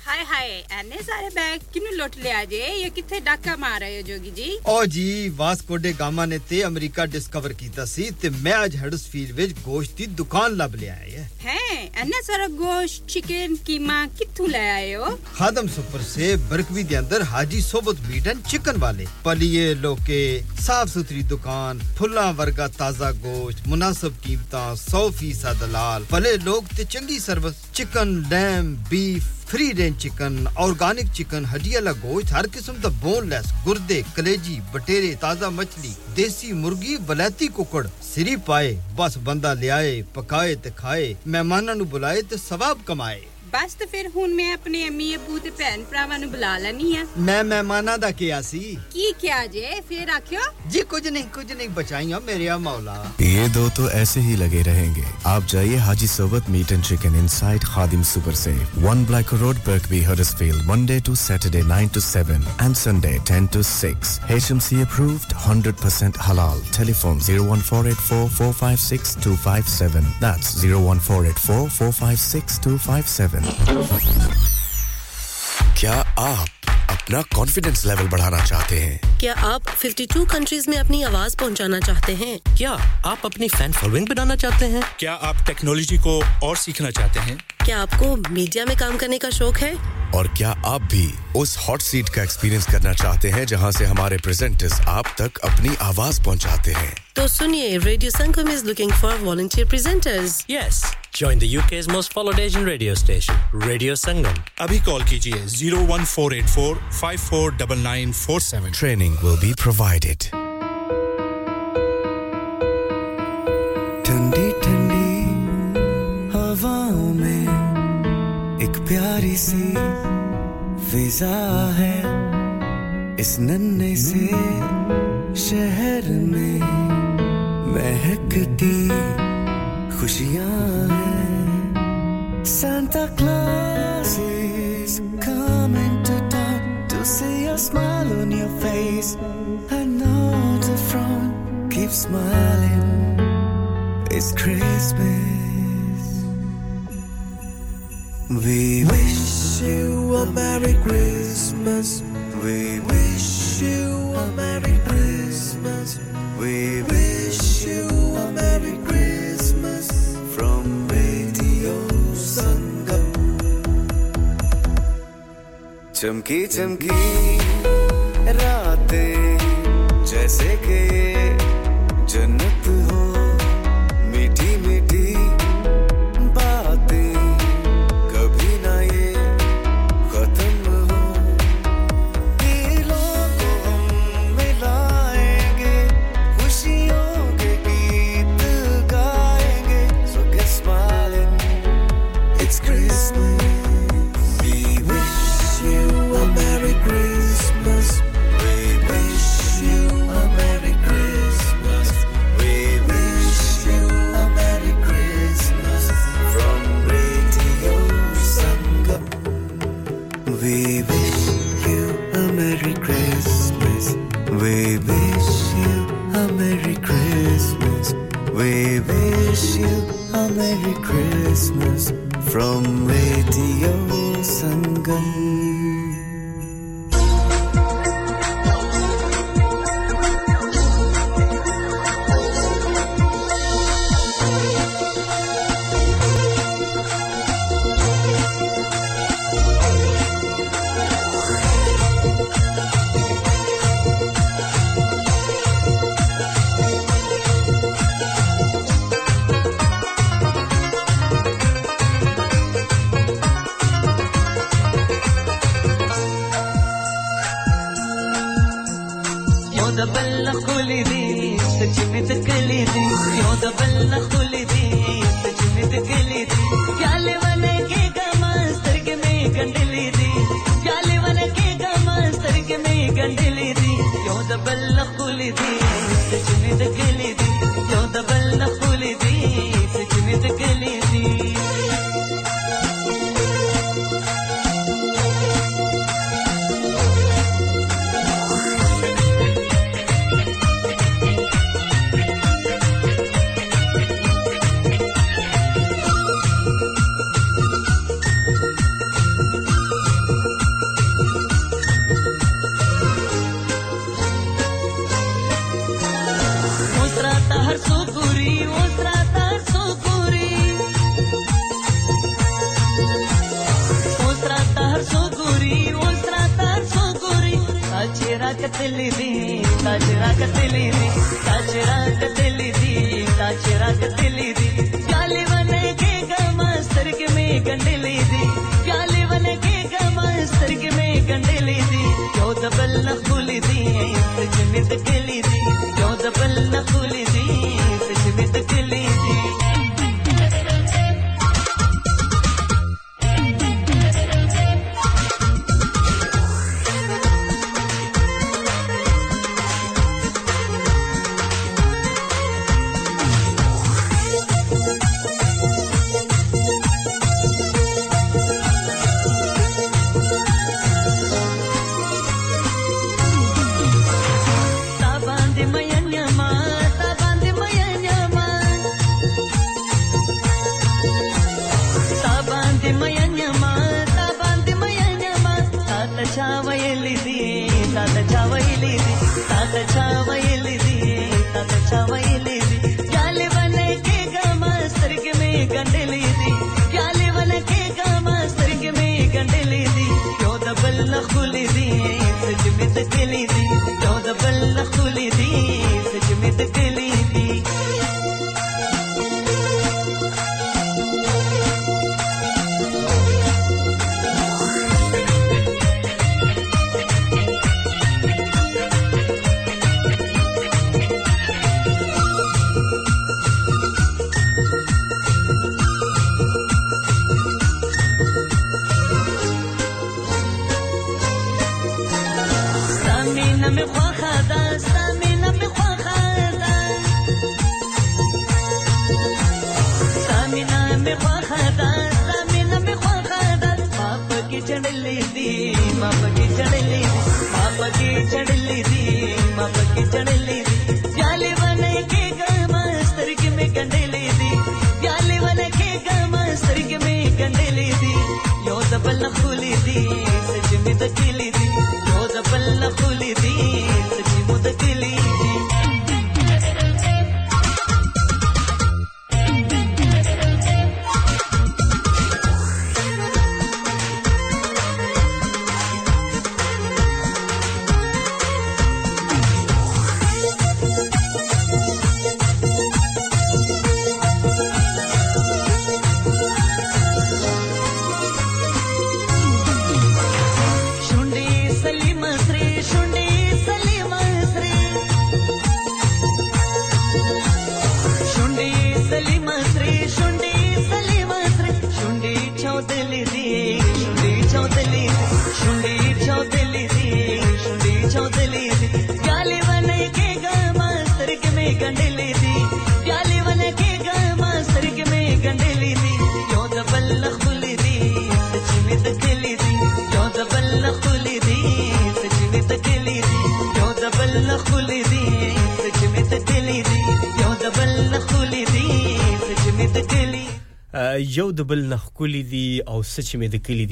हाय हाय एने सारे बैग किनु लोट ले आजे ये किथे डाका मार रहे हो जोगी जी ओ जी वास्को डे गामा ने ते अमेरिका डिस्कवर कीता सी ते मैं आज हेडर्सफील्ड विच गोश्त दी दुकान लब ले आया है एने सारा गोश्त चिकन कीमा किथु ले आए हो खादम सुपर से बरकवी दे अंदर हाजी सोबत मीट एंड चिकन वाले पलिए लोके साफ सुथरी दुकान फुल्ला वर्गा ताजा गोश्त मुनासिब कीमतां 100% दलाल भले लोग ते चंगी service Chicken, lamb, beef, free range chicken, organic chicken, हड्डी वाला गोश्त, हर किस्म दा boneless, गुर्दे, कलेजी, बटेरे, ताजा मछली, देसी मुर्गी, वलैती कुकड़, सिरी पाए, बस बंदा ले आए, पकाए ते खाए, मेहमानां नु बुलाए ते सवाब कमाए। बस तो फिर हुन मैं अपने अम्मी अबू ते भैन भरावां नु बुला लनी है। मैं मेहमानां दा क्या सी? की क्या जे फिर आखियो? जी कुछ नहीं बचाइयो मेरे या मौला। ये दो तो ऐसे ही लगे रहेंगे। आप जाइए हाजी सोबत meat and chicken inside Khadim super से 1 Black Road Birkby Huddersfield Monday to Saturday 9 to 7 and Sunday 10 to 6. HMC approved 100% halal. Telephone 01484456257. That's 01484456257. क्या आप अपना कॉन्फिडेंस लेवल बढ़ाना चाहते हैं? क्या आप 52 कंट्रीज में अपनी आवाज पहुंचाना चाहते हैं? क्या आप अपनी फैन फॉलोइंग बनाना चाहते हैं? क्या आप टेक्नोलॉजी को और सीखना चाहते हैं? क्या आपको मीडिया में काम करने का शौक है? और क्या आप भी उस हॉट सीट का एक्सपीरियंस करना चाहते हैं जहां से हमारे प्रेजेंटर्स आप तक अपनी आवाज पहुंचाते हैं? तो सुनिए, radio Sangam is looking for volunteer presenters. Yes, join the UK's most followed Asian radio station, Radio Sangam. Abhi call kijiye 01484549947. Training will be provided. ठंडी ठंडी हवाओं में एक प्यारी सी फिजा है इस नन्हे से शहर में महकती खुशियां हैं Santa Claus is coming to town to see a smile on your face I know the front keeps smiling it's Christmas We wish you a Merry Christmas. We wish you a Merry Christmas. We wish you a Merry Christmas from Radio Sangam. Chamki chamki raatein jaise ke jannat ho meethi meethi We wish you a Merry Christmas from Radio Sangam.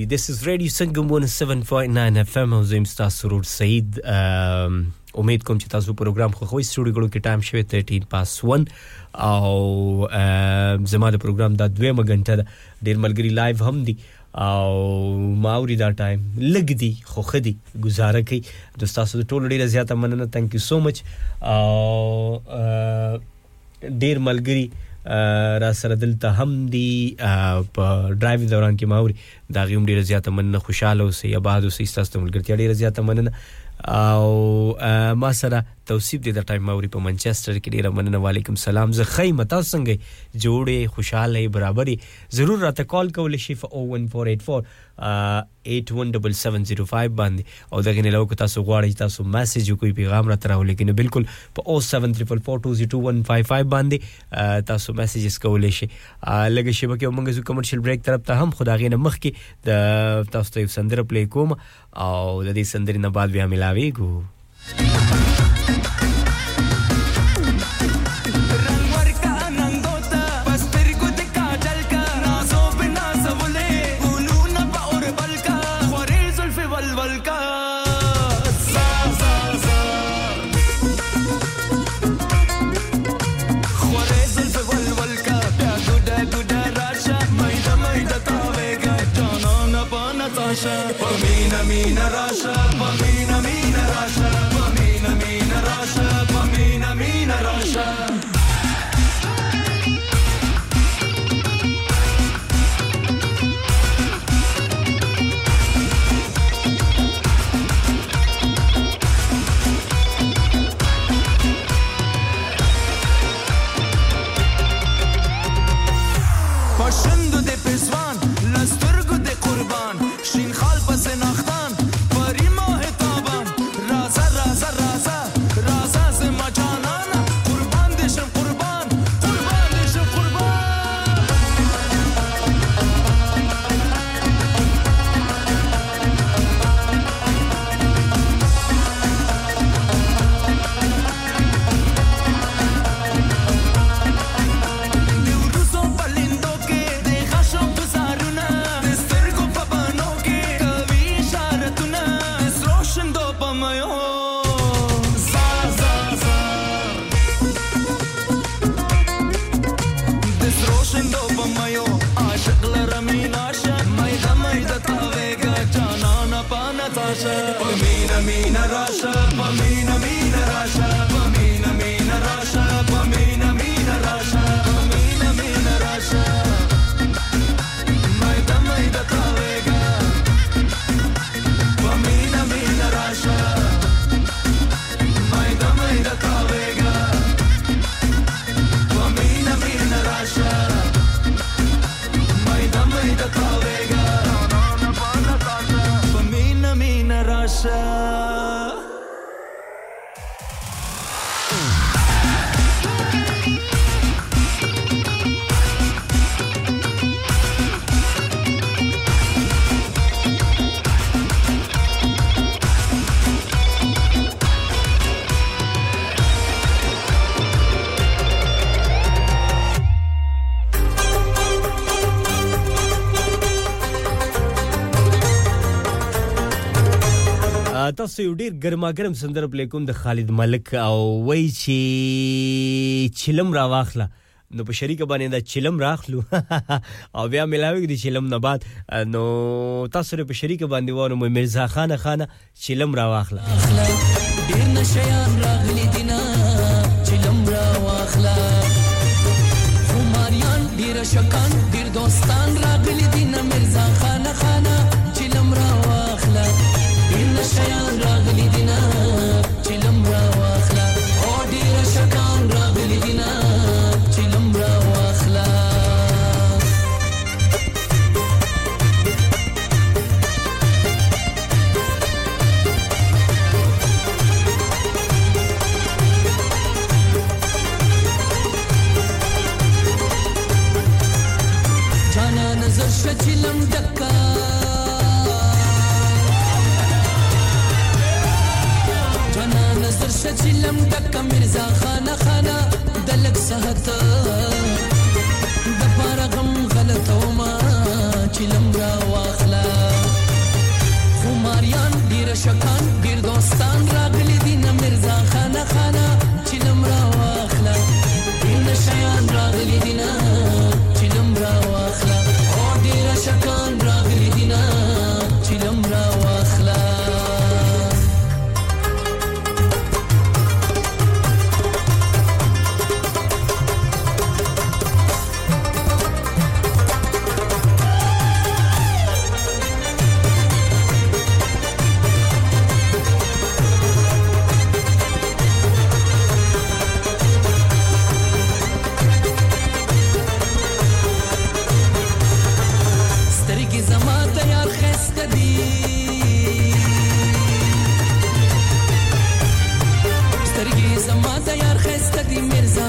This is Radio Sangam 107.9 FM aur zaim sta Surur Said ummeed kom chita su program kho khoi studio galo ke time shwe 13 past 1 aw zama da program da dwe maganta da der malgiri live hum di aw mauri da time lagdi kho khadi guzara kai dosta su tol dira zyata manana thank you so much aw der malgiri را سره دلته هم دی په ډرایو دوران کې ماوري دا غوم ډیره زیاته مننه خوشاله اوسې یا بعد اوسې تاسو ملګرتیا ډیره زیاته مننه او ما سره توصیف دې د ټایم ماوري په منچستر کې ډیره مننه وعلیکم سلام زه خیمه تاسو څنګه جوړې خوشاله برابرې ضرور راته کال کول شي 01484 8177005 باندې او دغه نه لوک تاسو غواړئ تاسو میسج کوئی پیغام راته راو لیکن بالکل په 07442022155 باندې تاسو میسجز کولای شي لګه شبکه موږ زو کمرشل بریک طرف ته هم خدای نه مخ کې د تاسو ته سندره پلی کوم او د دې سندرې نه بعد بیا ملاويږو Pamina, mina, rasha, pamina, mina, rasha, pamina. Pășându-te pe svan, la stârgu de curban și în halpă se nahtan, părima he taban. Raza, raza, raza, raza se majanana. Curban deșem curban, curban deșem curban. De urâso palindo que dejașo tu saruna, de stergo papano que cavișa rătuna, de sroșem dopa maio. Pamina, mina, rasha, pamina, mina, rasha, pamina, mina, rasha, pamina, mina, rasha, pamina, mina, rasha. Maida, maida, thavega. Pamina, mina, rasha. Maida, maida, thavega. Pamina, mina, rasha. Maida, maida, thavega. Russia. تاسو یو ډیر ګرماګرم سندر پلیکوم د خالد ملک او وای چې چلم را واخله نو په شریکه باندې دا چلم راخلو او بیا ملاوي د چلم نه بعد نو تاسو په شریکه باندې وانه مرزا خان خانه چلم را واخله ډیر نشيان راغلي دینا چلم را واخله خماریان ډیر شکان ډیر دوستان راغلي دینا مرزا خان خانه چلم را واخله شیان راغلی دینا چلم را واخلا او ډیر شکان راغلی دینا چلم را واخلا جانا نظر ش چلم دکا سر چلم دک مرزا خانه خانه دلک سهتا د بار غم غلط او ما چلم را واخلا خماریان ډیر شکان ډیر دوستان راغلی دین مرزا خانه خانه چلم را واخلا دین شیان راغلی دین چلم را واخلا او ډیر شکان راغلی دین چلم را واخلا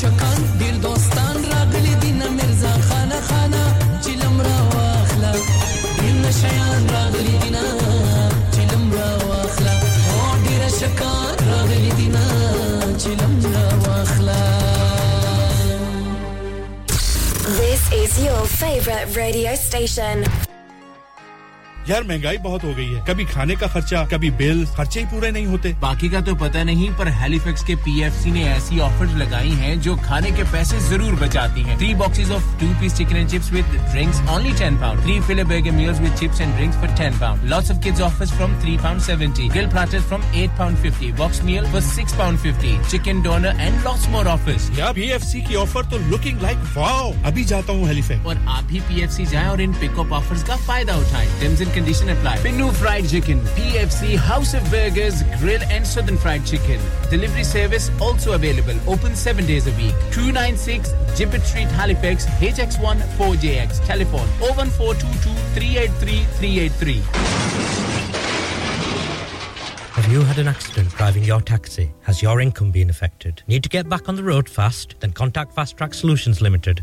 Şakan bir dosttan ragli This is your favorite radio station. यार महंगाई बहुत हो गई है कभी खाने का खर्चा कभी बिल खर्चे ही पूरे नहीं होते बाकी का तो पता नहीं पर Halifax के PFC ने ऐसी ऑफर्स लगाई हैं जो खाने के पैसे जरूर बचाती हैं 3 boxes of 2-piece chicken and chips with drinks only £10 3 fillet burger meals with chips and drinks for £10 lots of kids offers from £3.70 grill platters from £8.50 box meal for £6.50 chicken doner and lots more offers यार PFC की offer तो looking like wow अभी जाता हूं Halifax और आप भी PFC जाएं और इन पिकअप ऑफर्स का फायदा उठाएं Condition apply. Binu Fried Chicken, PFC, House of Burgers, Grill and Southern Fried Chicken. Delivery service also available. Open 7 days a week. 296 Gibbet Street, Halifax, HX1 4JX. Telephone 01422 383 383. Have you had an accident driving your taxi? Has your income been affected? Need to get back on the road fast? Then contact Fast Track Solutions Limited.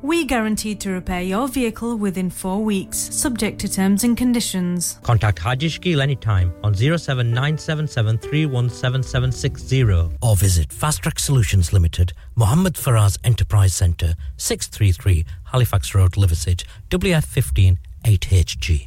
We guaranteed to repair your vehicle within 4 weeks, subject to terms and conditions. Contact Haji Shakeel anytime on 07977317760 or visit Fast Track Solutions Limited, Mohammed Faraz Enterprise Centre, 633 Halifax Road, Liversedge, WF15 8HG.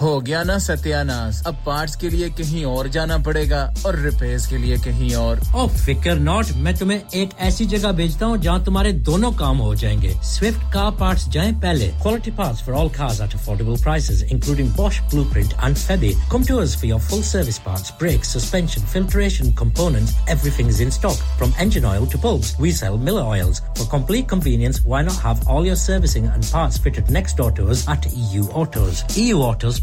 हो गया ना सत्यानाश अब parts के लिए कहीं और जाना पड़ेगा और रिपेयर्स के लिए कहीं और ओ फिकर नॉट मैं तुम्हें एक ऐसी जगह भेजता हूं जहां तुम्हारे दोनों काम हो जाएंगे स्विफ्ट कार पार्ट्स जाएं पहले quality parts for all cars at affordable prices including Bosch Blueprint and Febby come to us for your full service parts brakes suspension filtration components everything is in stock from engine oil to bulbs we sell Miller oils for complete convenience why not have all your servicing and parts fitted next door to us at EU Autos EU Autos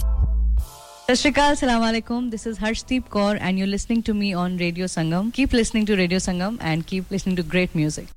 Assalamualaikum, Assalamu alaikum. This is Harshdeep Kaur and you're listening to me on Radio Sangam. Keep listening to Radio Sangam and keep listening to great music.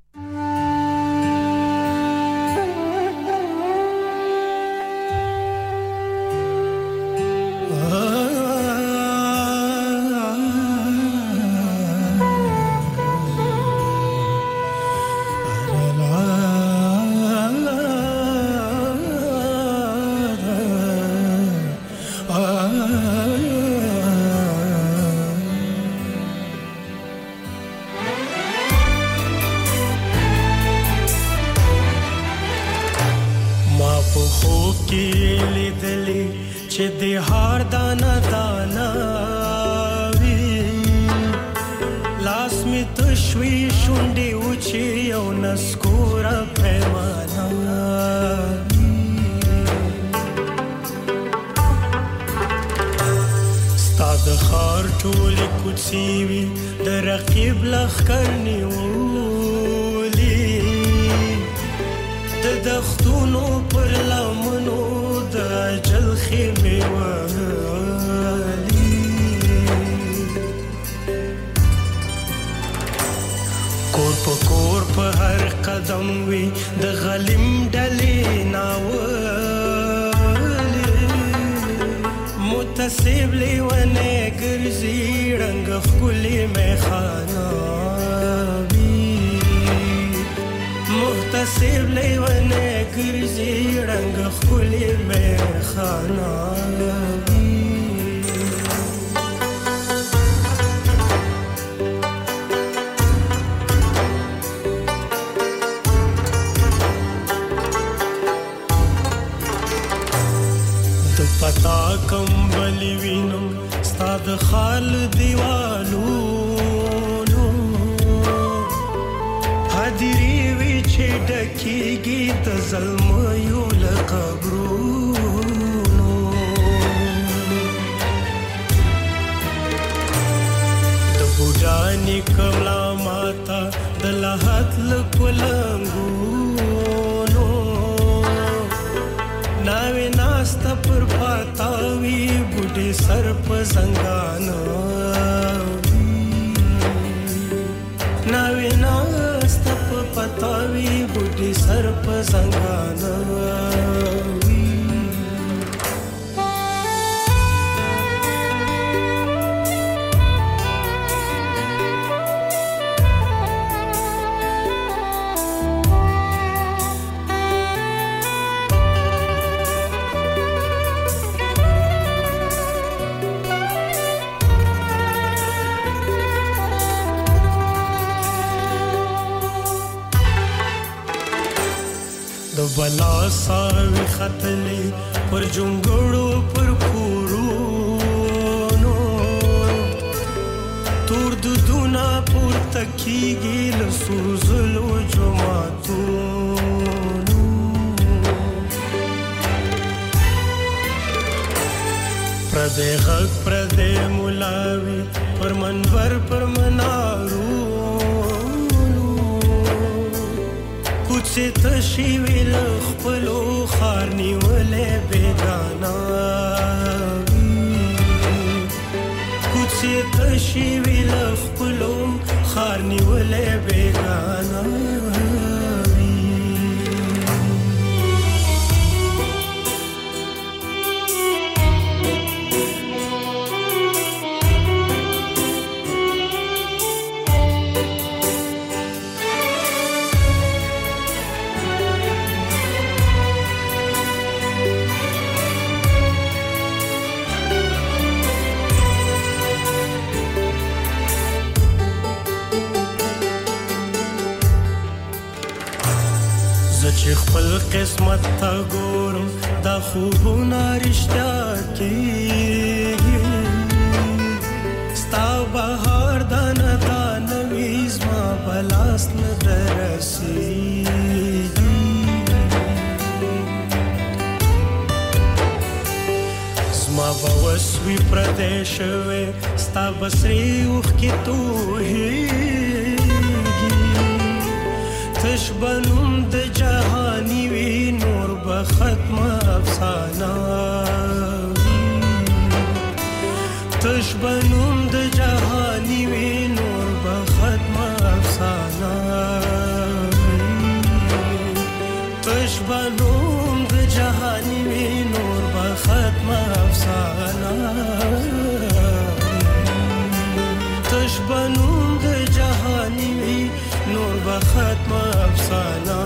تم بلی وینم ستا د خال دیوالونو حاضری وی چې ډکیږي د ظلم یو لقبرونو د بوډانی کملا ماتا د لحد لپلنګونو ناوې ناسته پر پاتاوي بډې سر په زنګانو ناوې ناسته په پاتاوي بډې سر په زنګانو بلا ساوی خطلی پر جنگڑو پر کورونو تور دودونا پور تکی گی لسوزلو جماعتونو پردے غق پردے ملاوی پر منور پر منارو څه تشي ویل خپل خارني ولې بيدانا څه تشي ویل خپل خارني ولې بيدانا خپل قسمت تا ګورم دا خوبونه رښتیا کېږي ستا بهار دانه دا نوي زما په لاس نه درسېږي زما به وسوي پردی شوې ستا به سرې اوښکې تویږي تش به نوم د جهان وی نور به ختم افسانه تش بنوم د جهانی وی نور به ختم افسانه تش بنوم د جهانی وی نور به ختم افسانه تش بنوم د جهانی وی نور به ختم افسانه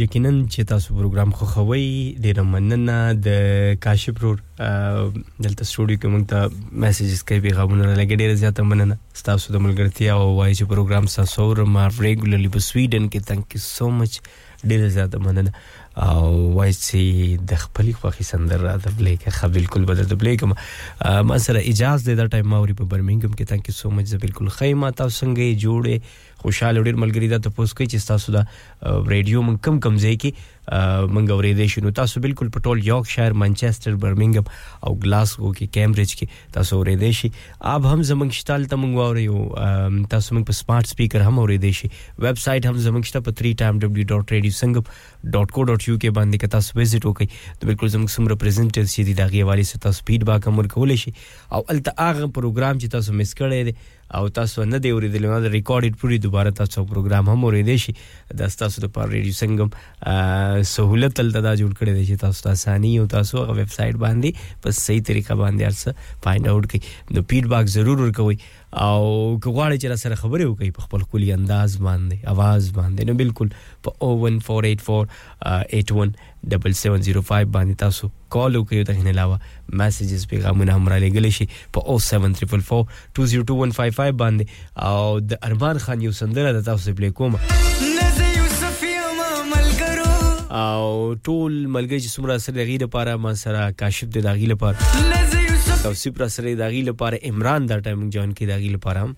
یقینا چې تاسو پروګرام خوښوي ډېر مننه د کاشف رور دلته سټوډیو کې موږ ته میسجز کوي پیغامونه لګي ډېر زیاته مننه تاسو د ملګرتیا او وایي چې پروګرام ساسور ما ریګولرلی په سویډن کې thank you so much ډېر زیاته مننه او وایي چې د خپل خوښي سندره د بلیک خو بالکل بدل د بلیک ما سره اجازه د ټایم ماوري په برمنګم کې thank you so much ز بالکل خیمه تاسو څنګه جوړه خوشاله ډیر ملګری دا تاسو کې چې تاسو دا رادیو من کم کم ځای کې من غوړې دې شنو تاسو بالکل پټول یارک شهر منچستر برمنګم او ګلاسکو کې کیمبرج کې تاسو اورې دې شي اب هم زمنګشتال تمنګ وریو تاسو من په سمارټ سپیکر هم اورې دې شي ویب سټ هم زمنګشت په 3w.radiosangam.co.uk باندې کې تاسو وزټ وکړئ د بالکل زمنګ سم ریپرزینټټیو سي دي داغي والی ستاسو فیډباک هم ورکول شي او الته هغه پروګرام چې تاسو مس کړی او تاسو نه دی اوریدل ما ریکارډډ پوری دوباره تاسو پروګرام هم اوریدئ شي د تاسو لپاره ریډیو سنگم سہولت تل دا جوړ کړی دی چې تاسو آسانی او تاسو غو ویب سټ باندې په صحیح طریقه باندې ارس فایند اوټ کړئ نو فیډبیک ضرور ورکوي او کوغړی چې سره خبرې وکړي په خپل کلی انداز باندې आवाज باندې نو بالکل په 01484817705 باندې تاسو کال وکړئ د هغه علاوه میسجز پیغامونه هم را لګل شي په 07444202155 باندې او د ارمان خان یو سندره د تاسو پلی کوم او ټول ملګری چې سمرا سره غیره لپاره ما سره کاشف د داغیله لپاره او سپرا سره داغیله لپاره عمران دا ټایمینګ جون کې داغیله لپاره هم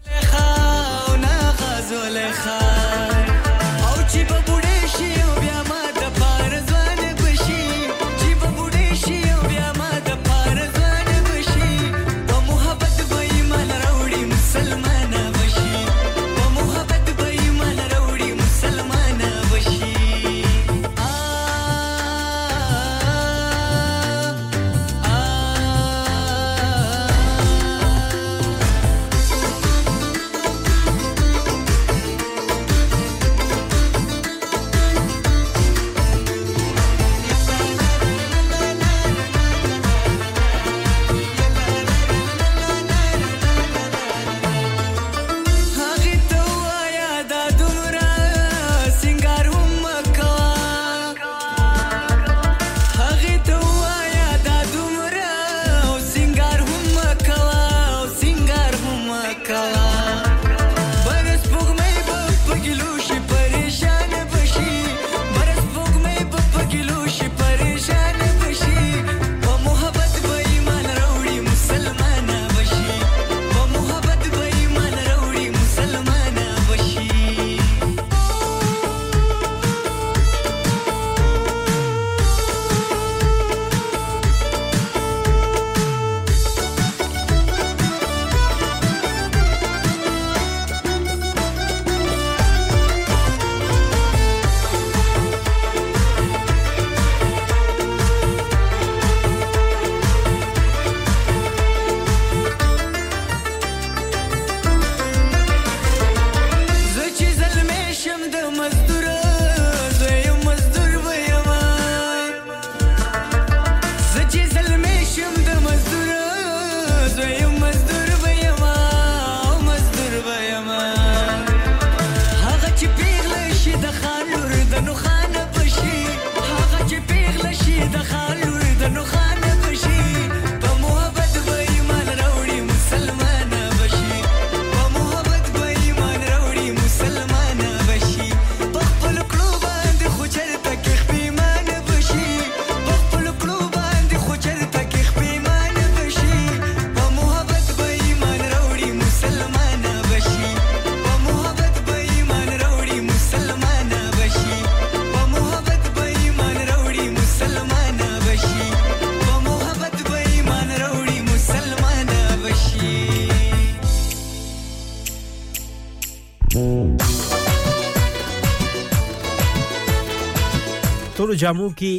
جامو کې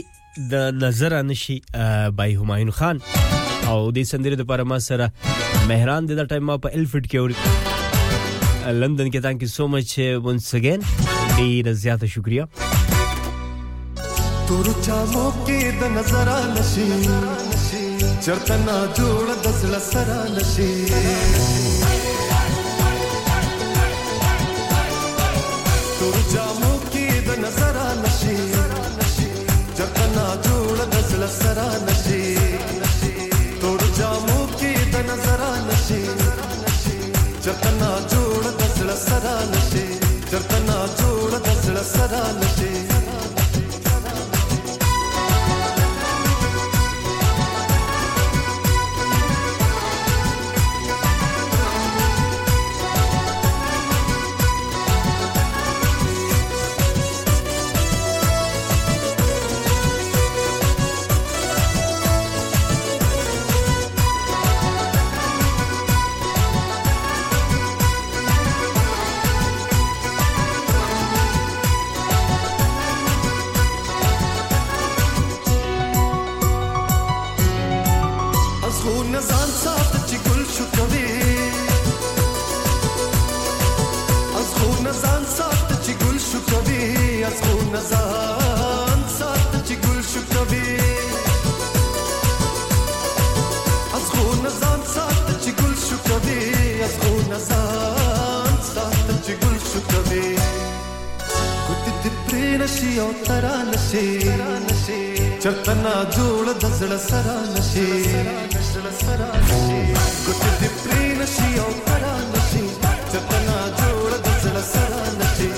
د نظر انشي بای همایون خان او د سندره د پرما سره مهران د ټایم ما په الفټ کې اور لندن کې تانکی سو مچ ونس اگین ډیر زیاته شکریا تور جامو کې د نظر انشي چرتنا جوړ د سل سره نشي تور جامو کې د نظر انشي जकना जोड़ गजल सरा नशी तोड़ जामो की तन जरा नशी जकना जोड़ गजल सरा नशी जकना जोड़ गजल सरा नशी Nazahan satıcı gülşük tabi Azgul Nazan satıcı gülşük tabi Azgul Nazan satıcı gülşük tabi Kutu dipri naşi o tara naşi Çartana jula dazla sara naşi Kutu dipri naşi o tara naşi Çartana jula dazla sara naşi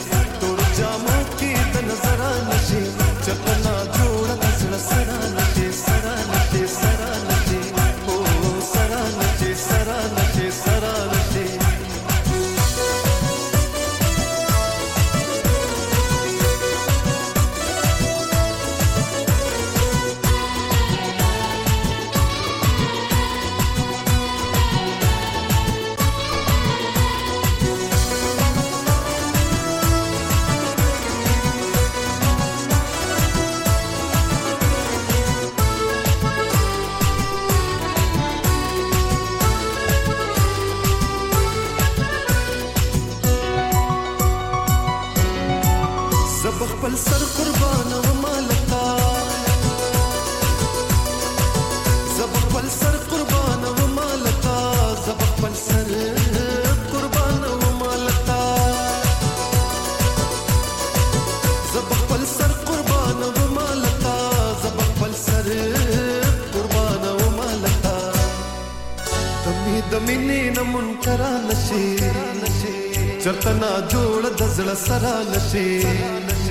Sarana, Sarana, Sarana.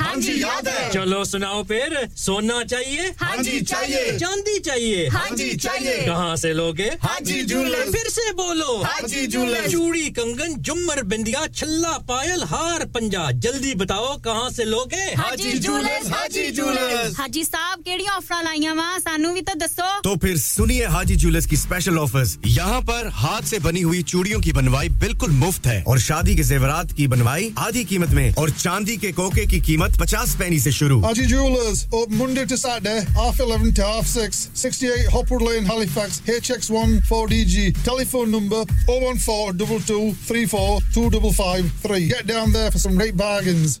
हाँ जी याद है. चलो सुनाओ फिर सोना चाहिए हाँ जी चाहिए चांदी चाहिए हाँ जी चाहिए कहाँ से लोगे हाँ जी जूलर्स फिर से बोलो हाँ जी जूलर्स चूड़ी कंगन जुमर बिंदिया छल्ला पायल हार पंजा जल्दी बताओ कहाँ से लोगे हाँ जी जूलर्स हाजी जूलर्स हाजी साहब केड़ी ऑफर लाईया वा सानू भी तो दसो तो फिर सुनिए हाजी जूलर्स की स्पेशल ऑफर्स यहाँ पर हाथ से बनी हुई चूड़ियों की बनवाई बिल्कुल मुफ्त है और शादी के जेवरात की बनवाई आधी कीमत में और चांदी के कोके की कीमत 50 पैसे से शुरू Haji Jewellers, open Monday to Saturday, 11:30 to 6:30, 68 Hopwood Lane, Halifax, HX1 4DG. Telephone number 01422342553. Get down there for some great bargains.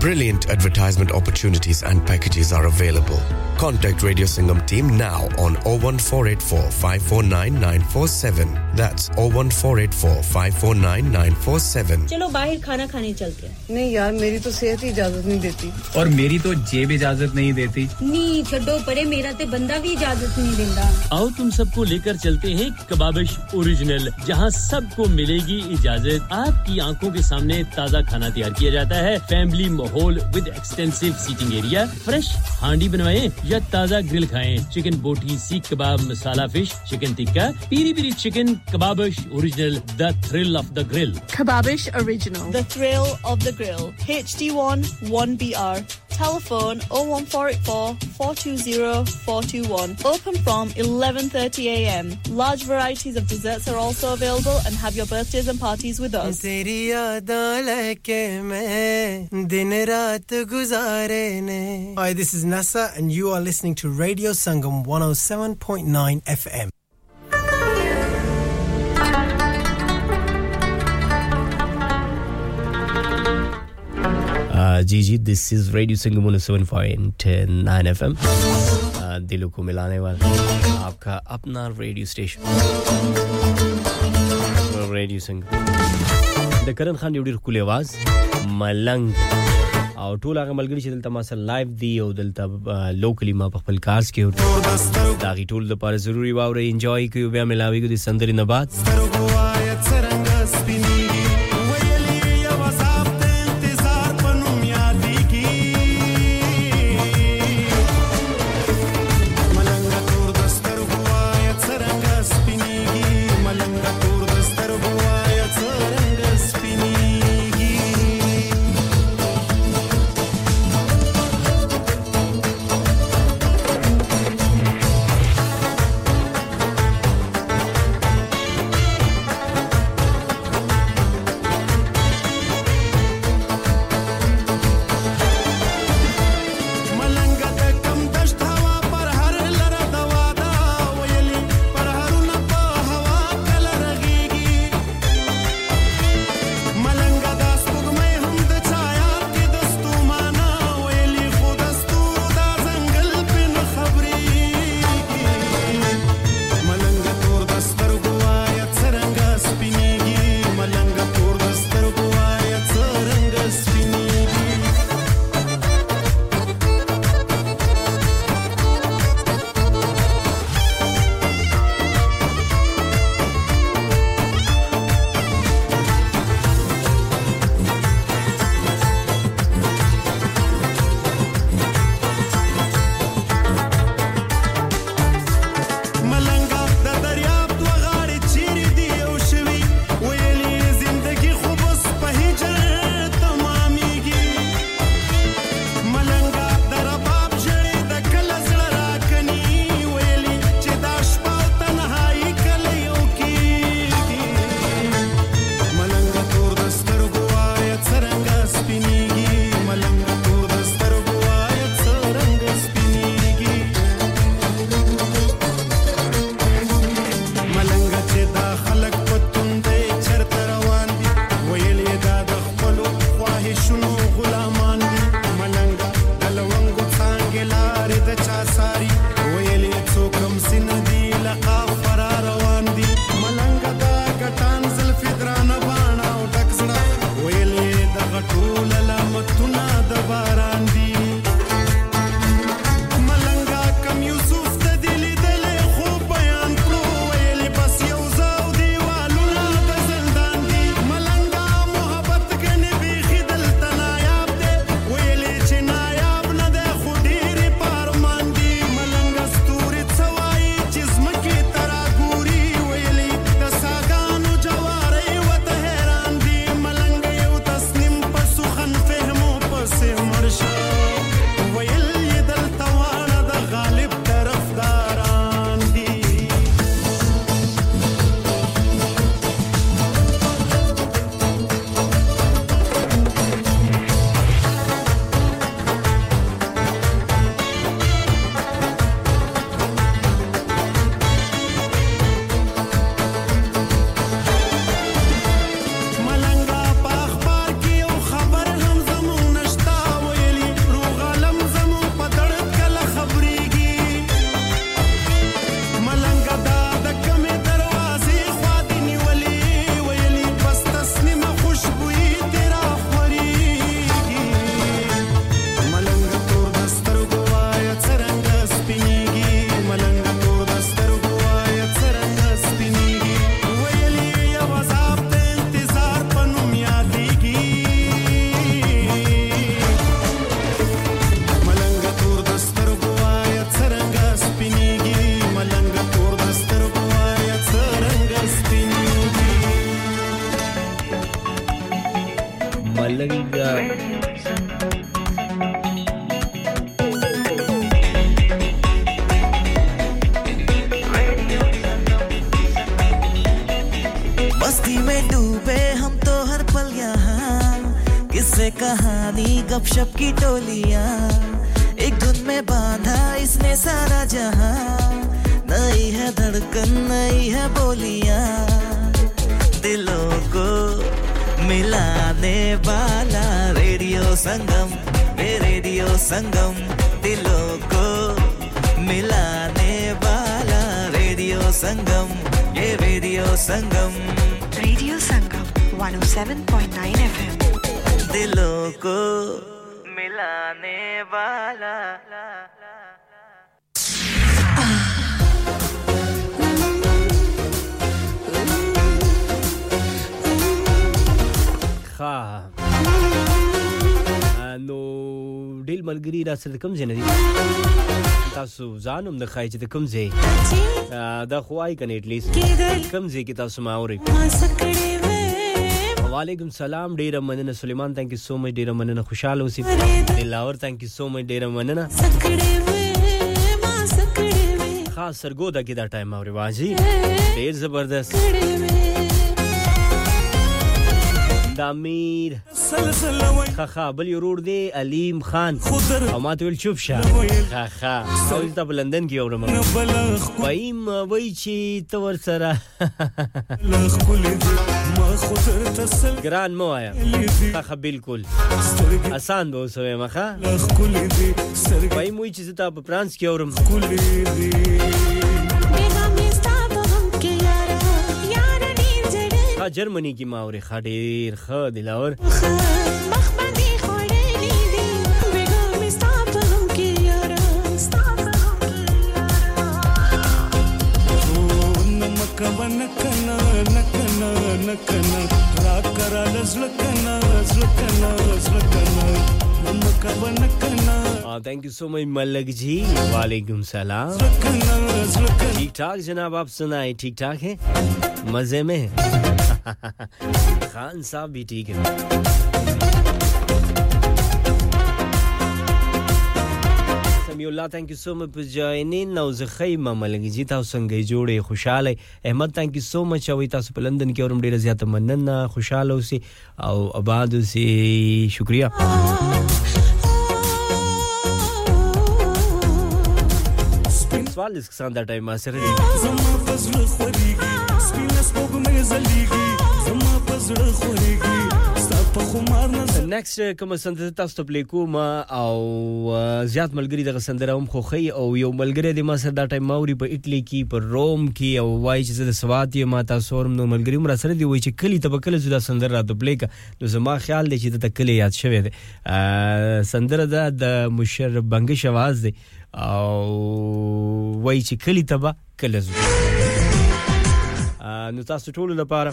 Brilliant advertisement opportunities and packages are available. Contact Radio Singham team now on 01484 549 947. That's 01484 549 947. चलो बाहर खाना खाने चलते हैं। नहीं यार मेरी तो सेहत ही इजाजत नहीं देती। और मेरी तो जेब इजाजत नहीं देती। नहीं छोड़ो परे मेरा तो बंदा भी इजाजत नहीं देता। आओ तुम सबको लेकर चलते हैं कबाबिश ओरिजिनल जहां सबको मिलेगी इजाजत। आपकी आंखों के सामने ताजा खाना तैयार किया जाता है। फैमिली माहौल with extensive seating area fresh हांडी बनवाएं या ताजा ग्रिल खाएं chicken boti seekh kebab masala fish chicken tikka peri peri chicken Kababish original the thrill of the grill Kababish original the thrill of the grill HD1 1BR telephone 01484 420 421 open from 11:30 am large varieties of desserts are also available and have your birthdays and parties with us तेरी यादें लेके मैं दिन रात गुजारे ने Hi, this is Nasa and you are listening to Radio Sangam 107.9 FM. Gigi, this is Radio Sangam 107.9 FM. दिलों को मिलाने वाला आपका अपना radio station. Radio Sangam. The current Khan Yudir Kulewaz, Malang. او ټول هغه ملګری چې دلته ما سره لایو دی او دلته لوکلی ما په خپل کارس کې دا غي ټول لپاره ضروری واوره انجوای کوي بیا ملاوي کوي د سندري نه بعد लगेगा। मस्ती में डूबे हम तो हर पल यहाँ, किससे कहानी गपशप की टोलियाँ, एक धुन में बांधा इसने सारा जहाँ, नई है धड़कन नई है बोलियाँ, दिलों को मिलाने वाला रेडियो संगम दिलों को मिलाने वाला रेडियो संगम ये रेडियो संगम 107.9 FM दिलों को मिलाने वाला نو ډیل ملګری را سره کوم ځای نه دي تاسو ځانوم د خایچ د کوم ځای دا خوای کنه اټلیست کوم ځای کې تاسو ما اوري وعلیکم سلام ډیر مننه سلیمان thank you so much ډیر مننه خوشاله اوسئ دلاور thank you so much ډیر مننه خاص سرګودا کې دا ټایم اوري واجی ډیر زبردست دامیر خخا بل یورور دی علیم خان او ما تویل چوب شا خخا سوال تا بلندن کی اورم وایم وای چی تور سرا ګران مو آیا خخا بالکل آسان به وسوي مخه وایم وای چی تا پرانس کی اورم جرمنی کی ماوري خډیر خ دلاور مخمدي خورلي دي وګو مي ستاپم کی یارا ستاپم کی یارا نمک ونکنا نکنا نکنا را کرا لزلکنا زلکنا زلکنا نمک ونکنا thank you so much ملک جی وعلیکم سلام ٹھیک ٹھاک جناب آپ سنائیں ٹھیک ٹھاک ہے مزے میں خان صاحب भी ठीक है Samiullah thank you so much for joining नौज खैमा मलंग जी ताऊ संगे जोड़े Khushal Ahmad thank you so much अवी ताऊ लंदन की औरम ډیر زیات مننه خوشاله اوسې او آباد اوسې شکریہ سوال اس کسان دا ټایم ما The next کوم سندره تاسو ته لیکوم او زیات ملګری د غسندرهم خوخی او یو ملګری د ما سره دا ټایم موري په اټلی کې پر روم کې او وای چې د سواد یې ما تاسو ورم نو ملګری مر سره دی وای چې کلی تبکل زدا سندره د بلیک نو زما خیال دی چې د کلی یاد شوی دی سندره د مشر بنګ شواز دی او وای چې کلی تبکل زدا نو تاسو ټول لپاره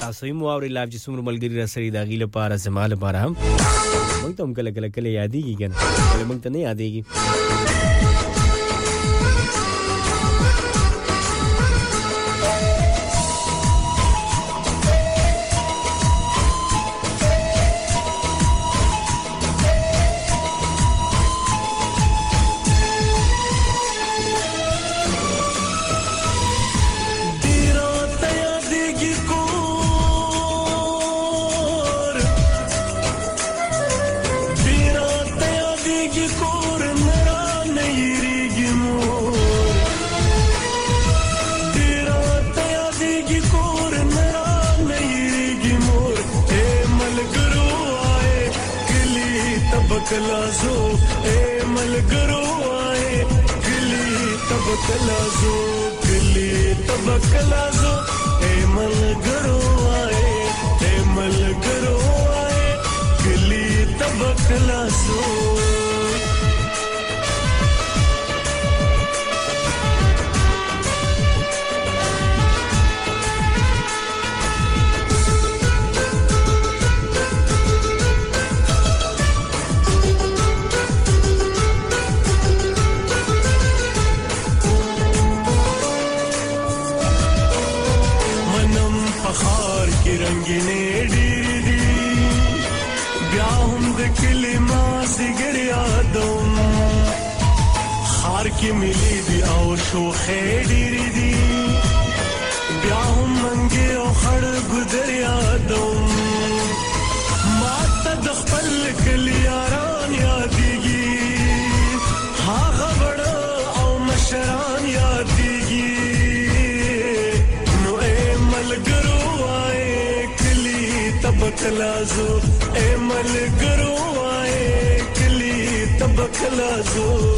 تاسو یې مو اوري لایف چې څومره ملګری را سری دا غیله پاره زماله پاره هم موږ ته هم کله کله کله یادېږي کنه کله موږ ته نه کلازو اے ملګرو آئے کلی تب کلازو کلی تب کلازو اے ملګرو آئے اے ملګرو آئے کلی تب کلازو رنگینے ڈیری دی عمر كلمة زجر يا دوم حاركي مليدي أو شو خيدي ردي بيعهم منجي وخرق در يا دوم ما تدخل كل ياران يا ديجي ها غبر أو مشران يا ديجي نو اي ملقرو آي كلي تبكلازو اي ملقرو آي كلي تبكلازو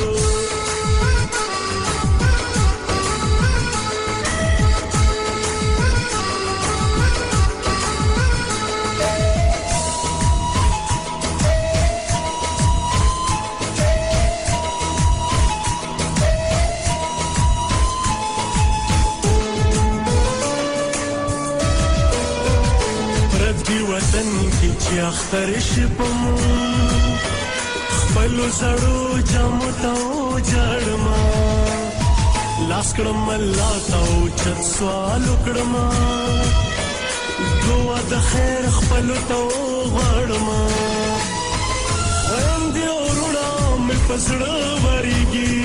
چی اخترش پمو خپلو زړو جامو تاو جړما لاس کړم الله تاو چت سوال وکړما دوا د خیر خپلو تاو غړما هم دې اورونه مې پسړه وریږي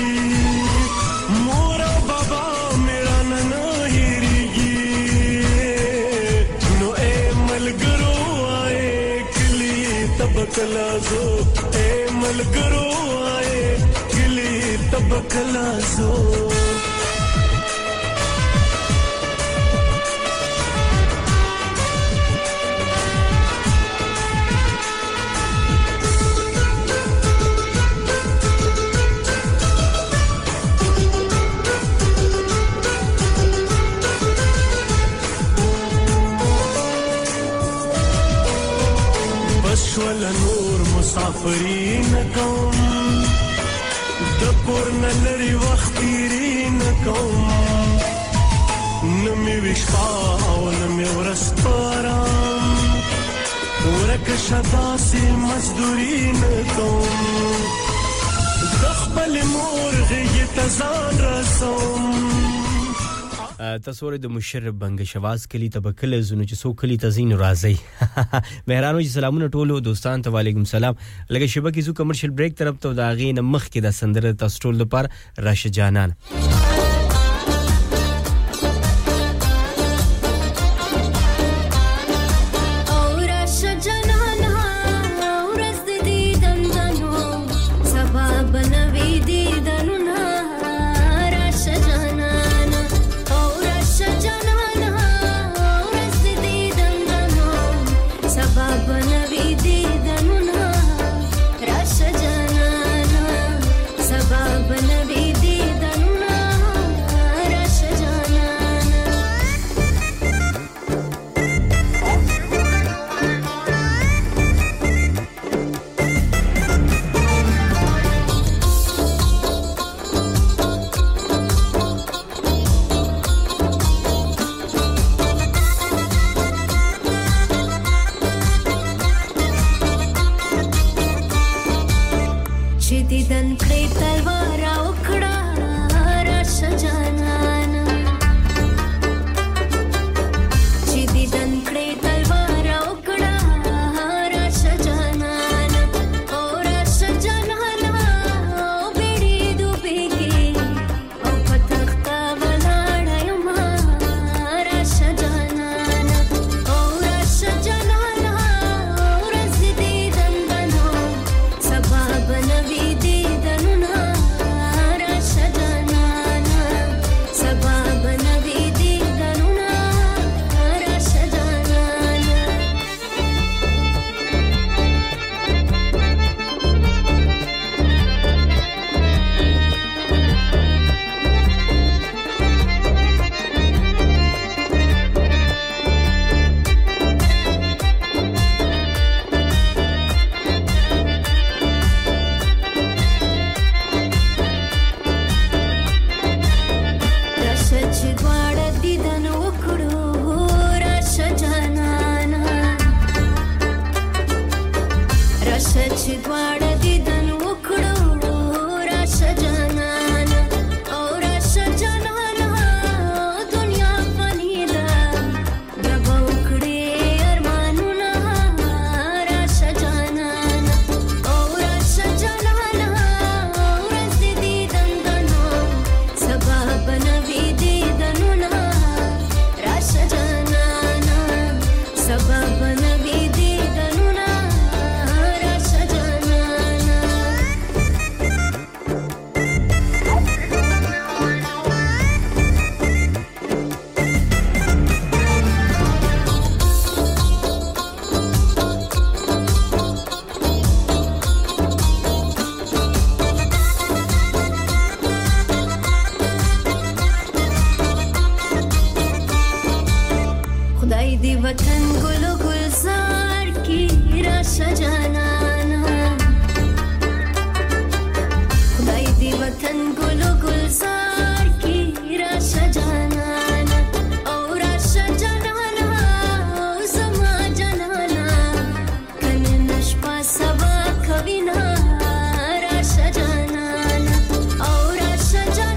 مور بابا میرا نن تبکلازو اے ملگرو آئے کلی تبکلازو ولا نور مسافرين قوم دکورنا لري وختيرين قوم نمي وشفا او نمي ورستارام ورك شداسي مزدورين قوم دخبل مورغي تزان رسوم تصور د مشرب بنګ شواز کلی تبکل زونه چې سو کلی تزین راځي مهرانو چې سلامونه ټولو دوستان ته وعلیکم سلام لکه شبکې زو کمرشل بریک طرف ته دا غین مخ کې د سندره تاسو ټول لپاره راشه جانان खुदाई दी वतन गुलो गुलजार की राशा जनाना खुदाई दी वतन गुलो गुलजार की राशा जनाना और राशा जनाना समा जनाना कने नशपा सवा कविना राशा जनाना और राशा जनाना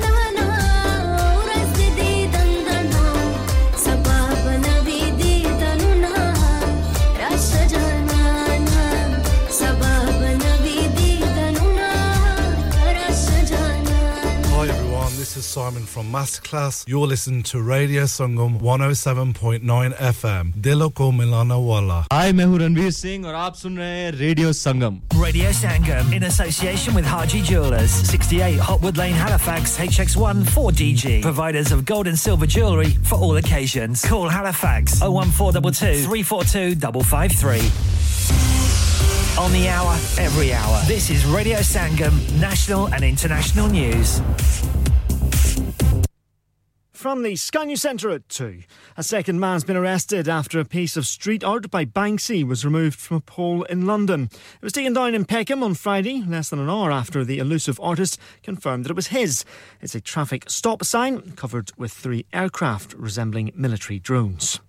This is Simon from Masterclass. You're listening to Radio Sangam 107.9 FM. Dilo ko milana wala. I am Ranveer Singh and aap sun rahe hain Radio Sangam. Radio Sangam in association with Haji Jewelers, 68 Hotwood Lane, Halifax, HX1 4DG. Providers of gold and silver jewellery for all occasions. Call Halifax 01422 342 553. On the hour, every hour. This is Radio Sangam, national and international news. From the Sky News Centre at 2. A second man's been arrested after a piece of street art by Banksy was removed from a pole in London. It was taken down in Peckham on Friday, less than an hour after the elusive artist confirmed that it was his. It's a traffic stop sign covered with 3 aircraft resembling military drones.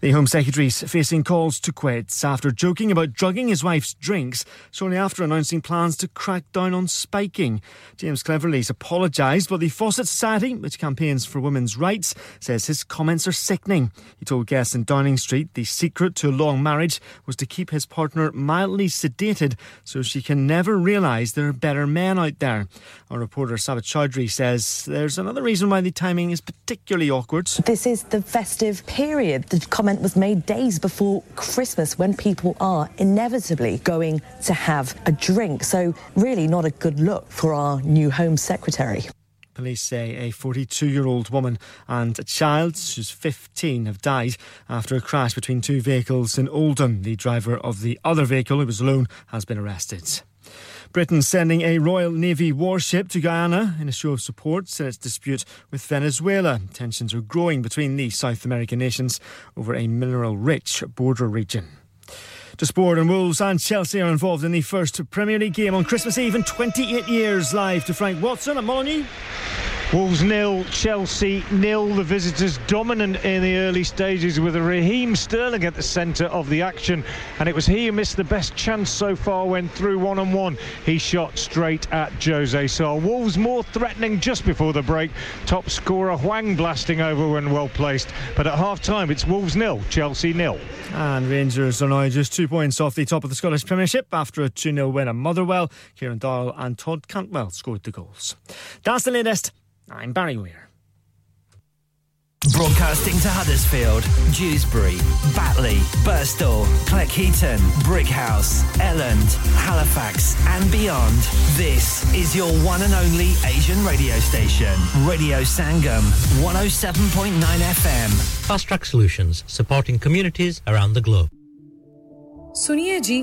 The Home Secretary's facing calls to quits after joking about drugging his wife's drinks shortly after announcing plans to crack down on spiking. James Cleverly's apologised, but the Fawcett Society, which campaigns for women's rights, says his comments are sickening. He told guests in Downing Street the secret to a long marriage was to keep his partner mildly sedated so she can never realise there are better men out there. Our reporter Sabit Chowdhury says there's another reason why the timing is particularly awkward. This is the festive period. The was made days before Christmas when people are inevitably going to have a drink. So really not a good look for our new Home Secretary. Police say a 42-year-old woman and a child who's 15 have died after a crash between 2 vehicles in Oldham. The driver of the other vehicle, who was alone, has been arrested. Britain sending a Royal Navy warship to Guyana in a show of support in its dispute with Venezuela. Tensions are growing between the South American nations over a mineral-rich border region. Just Bournemouth and Wolves and Chelsea are involved in the first Premier League game on Christmas Eve in 28 years. Live to Frank Watson at Molyneux. Wolves 0, Chelsea 0. The visitors dominant in the early stages with Raheem Sterling at the centre of the action, and it was he who missed the best chance so far when through one-on-one. He shot straight at Jose Sarr. Wolves more threatening just before the break. Top scorer Hwang blasting over when well placed. But at half-time, it's Wolves 0, Chelsea 0. And Rangers are now just 2 points off the top of the Scottish Premiership after a 2-0 win at Motherwell. Kieran Dowell and Todd Cantwell scored the goals. That's the latest. I'm Barry Weir. Broadcasting to Huddersfield, Dewsbury, Batley, Birstall, Cleckheaton, Brickhouse, Elland, Halifax and beyond. This is your one and only Asian radio station. Radio Sangam, 107.9 FM. Fast Track Solutions, supporting communities around the globe. सुनिए जी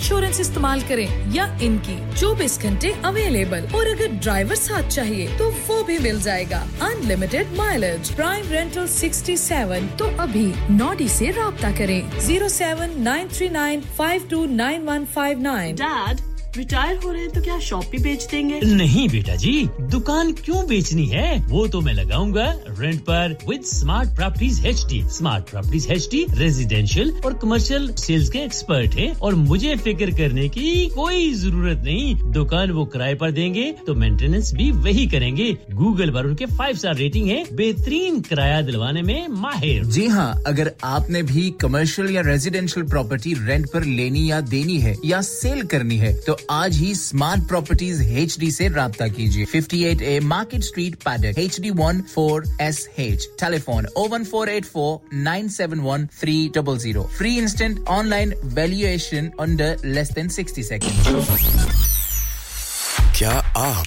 insurance इस्तेमाल करें या इनकी 24 घंटे available और अगर driver साथ चाहिए तो वो भी मिल जाएगा अनलिमिटेड माइलेज प्राइम रेंटल 67 तो अभी नॉडी से राब्ता करें 07939529159 डैड रिटायर हो रहे हैं तो क्या शॉप भी बेच देंगे नहीं बेटा जी दुकान क्यों बेचनी है वो तो मैं लगाऊंगा रेंट पर with smart properties HD smart properties HD residential और कमर्शियल सेल्स के एक्सपर्ट हैं और मुझे फिक्र करने की कोई जरूरत नहीं दुकान वो किराए पर देंगे तो मेंटेनेंस भी वही करेंगे गूगल पर उनके 5 स्टार रेटिंग है बेहतरीन किराया दिलवाने में माहिर जी हां अगर आपने भी कमर्शियल या रेजिडेंशियल प्रॉपर्टी रेंट पर लेनी या देनी है या सेल करनी है तो आज ही स्मार्ट प्रॉपर्टीज HD से राब्ता कीजिए। 58A market street Paddock HD14SH। Telephone 01484 971 300। Free instant online valuation under less than 60 second. क्या आप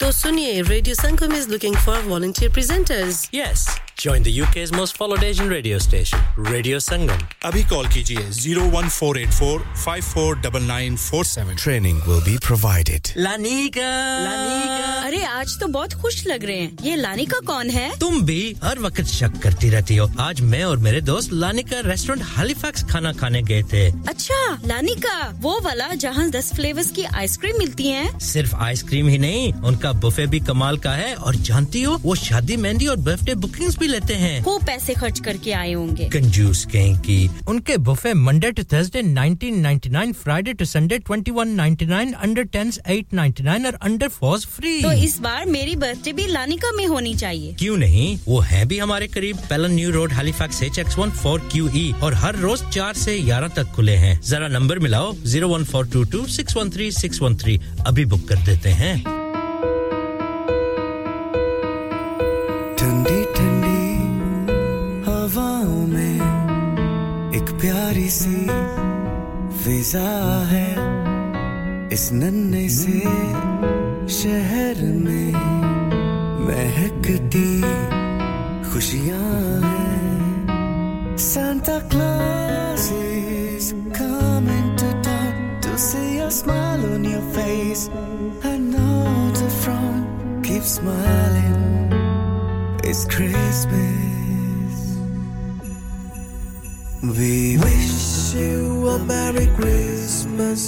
तो सुनिए, radio Sangam is looking for volunteer presenters. Yes, join the UK's most followed Asian radio station, Radio Sangam. अभी call कीजिए 01484 549947. Training will be provided. लानिका, लानिका, अरे आज तो बहुत खुश लग रहे हैं। ये लानिका कौन है? तुम भी हर वक्त शक करती रहती हो। आज मैं और मेरे दोस्त लानिका रेस्टोरेंट हैलिफैक्स खाना खाने गए थे। अच्छा, लानिका वो वाला जहाँ 10 फ्लेवर्स की आइसक्रीम मिलती है? सिर्फ आइसक्रीम ही नहीं, उनका बुफे भी कमाल का है। और जानती हो, वो शादी, मेहंदी और बर्थडे बुकिंग्स भी लेते हैं। वो पैसे खर्च करके आए होंगे, कंजूस कहीं की। उनके buffet Monday to Thursday 19.99, Friday to Sunday 21.99, under 10s 8.99 और अंडर 4s फ्री। तो इस बार मेरी बर्थडे भी लानिका में होनी चाहिए। क्यों नहीं, वो है भी हमारे करीब, पेलन न्यू रोड, हैलिफैक्स HX14QE, और हर रोज 4 से 11 तक खुले हैं। जरा नंबर मिलाओ 01422 613 613, अभी बुक कर देते हैं। ठंडी ठंडी हवाओं में एक प्यारी सी फिजा है, इस नन्हे से शहर में महकती खुशियां हैं। Santa Claus is coming to town to see a smile on your face. I know the front keeps smiling. It's Christmas. We wish you a Merry Christmas.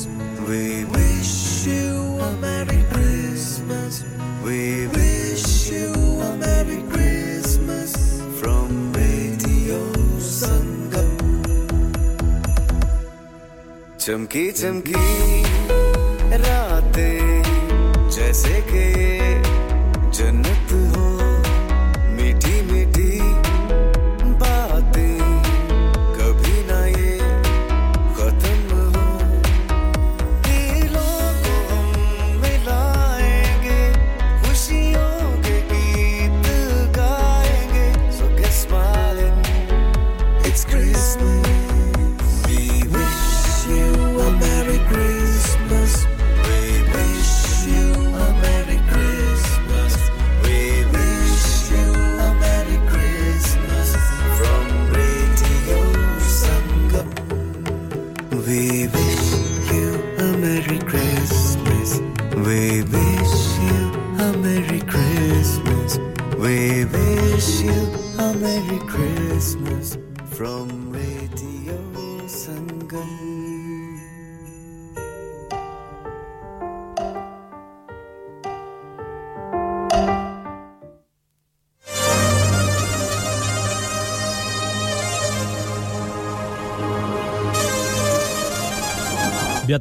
We wish you a Merry Christmas. We wish you a Merry Christmas from Radio Sangam. Chamki chamki raatein jaise ke jannat ho.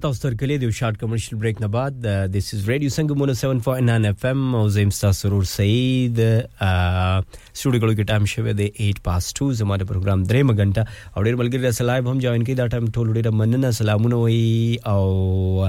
After Khalid, short commercial break na baad. This is Radio Sangam 107.9 FM. Uzaim Star Sarur Saeed. Studio kalo ke time shave de 8 past 2. Zamare program dre maganta. Aur balgir salam hum join ki da time tholde da manana salamuna hoy au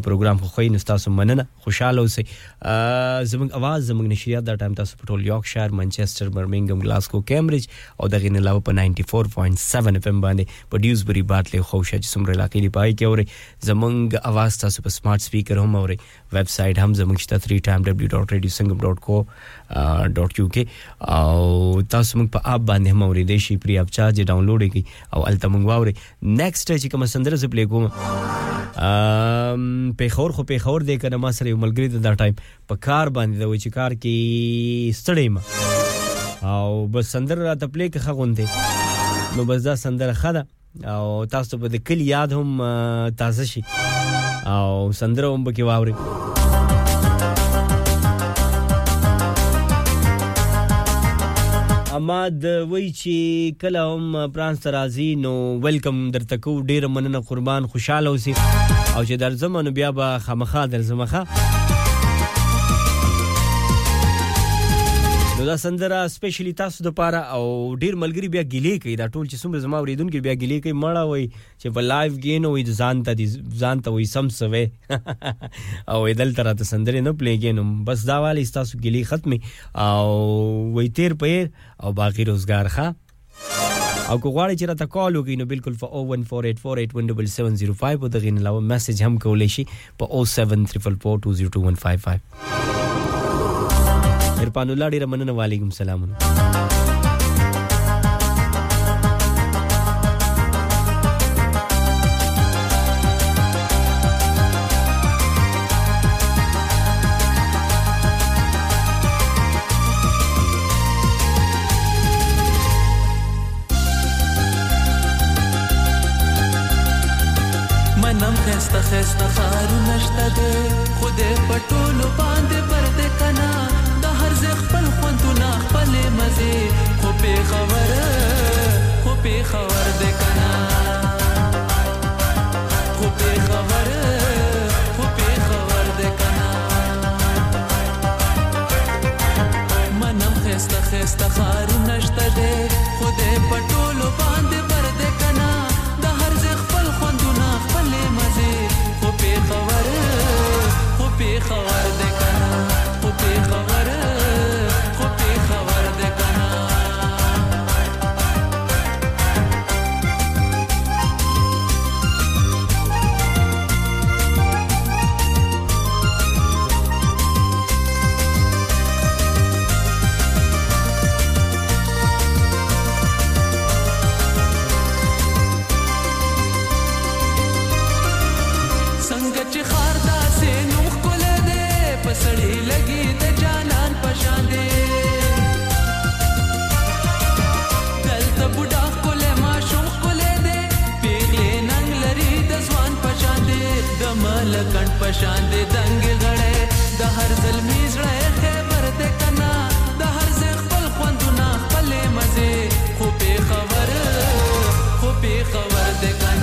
program khoin ustaz manana khushal ho se zamang awaz zamang nashriyat da time tasu patol Yorkshire, Manchester, Birmingham, Glasgow, Cambridge aur da gine law pa 94.7 FM bande produce bari baat le khosha jismre laqi li pai ke aur zamang awaz ta super smart speaker hum aur website hum zamangshta 3w.radiosangam.co.uk aur tasmung pa app bande hum aur deshi pre app charge download ki aur altamung wa aur next chi kam sandar se play ko پیخور خو پیخور دے کنه ما سره ملګری دا ټایم په کار باندې د وچ کار کې ستړیم او بس سندر را تپلی کې خغوندې نو بس دا سندر خدا او تاسو په کل یاد هم تازه شي او سندر هم کې واوري اماد وای چې کله هم پرانس راځي نو ویلکم درتکو ډیر مننه قربان خوشاله اوسئ او چې در زمانو بیا به خامخا در زمخه نو دا سندره سپیشلی تاسو د پاره او ډیر ملګری بیا ګیلې کوي دا ټول چې څومره زما ورېدونکو بیا ګیلې کوي مړه وای چې په لایف ګین وای ځانته وای سم سوي او دل تر ته سندره نه پلیګینم بس دا والی تاسو ګیلې ختمي او وای تیر پیر او باقی روزګار ښه او کو غواړی چې راته کال وکړئ نو بالکل په 01484817705 او دغه نه علاوه میسج هم کولی شي په 07442022155 ارپان الله ډیر مننه وعلیکم سلام خسته خارو نشته ده خوده پټولو باندې پرده کنا د هر ز خپل خوندونه خپل مزه خو په خبر ده کنا خو په خبر ده کنا منم خسته خارو نشته ده خوده پټولو باندې پرده کنا د هر ز خپل خوندونه خپل مزه خبر دے کنا خوبی خبر دے کنا سنگچ خاردا سے نوخ سڑی لگی تے جانان پشان دے دل تے بڈا کولے ماشوم کولے دے پیغلے ننگ لری تے زوان پشان دے دمل کن پشان دے دنگ گڑے دا ہر ظلمی زڑے خبر دے کنا دا ہر ز خپل خوندنا خپل مزے خوبی خبر دے کنا خوبی خبر دے کنا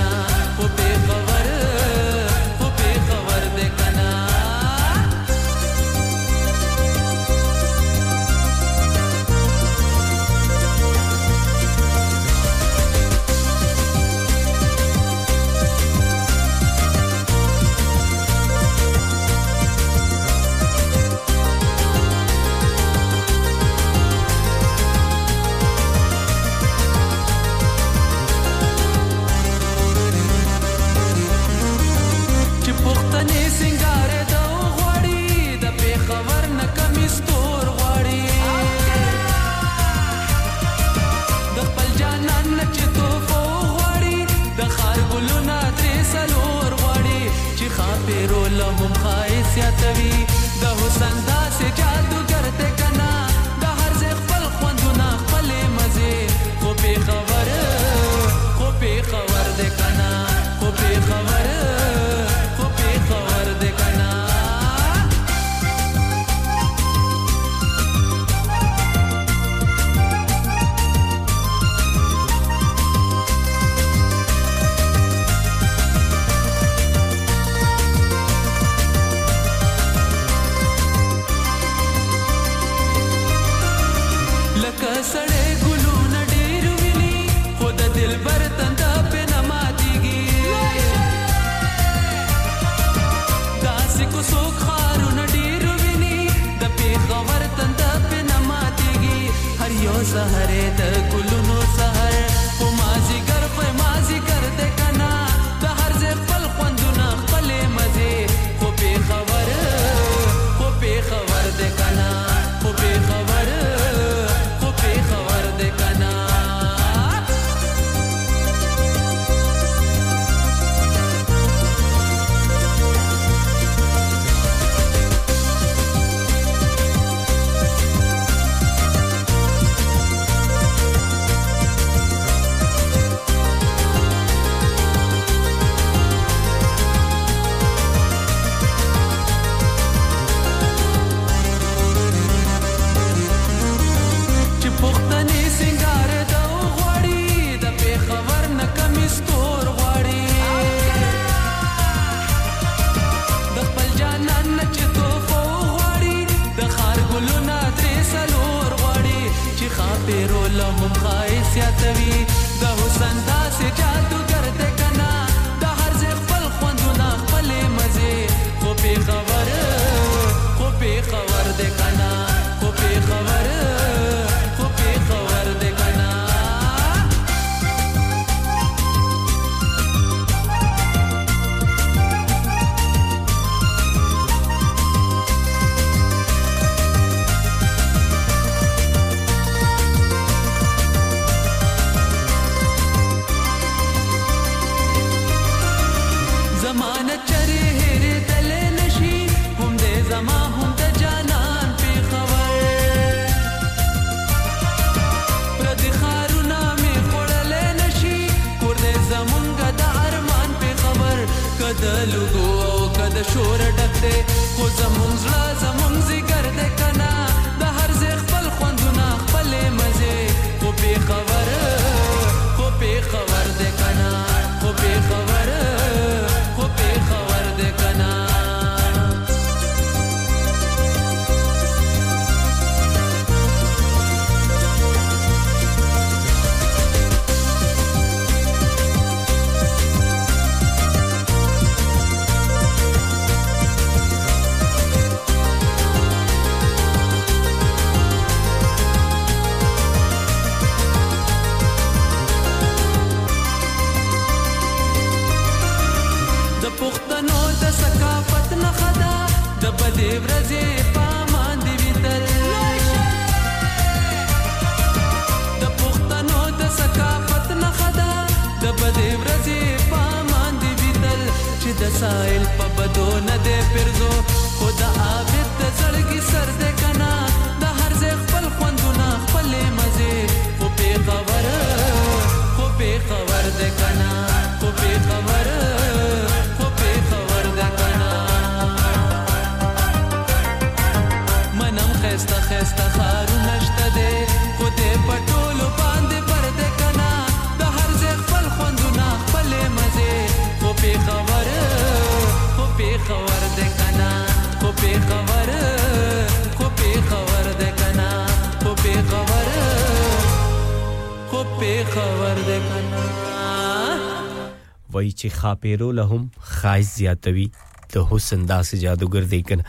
وای چې خاپیرو لهم خایز زیاتوي ته حسین داس جادوګر دی کنه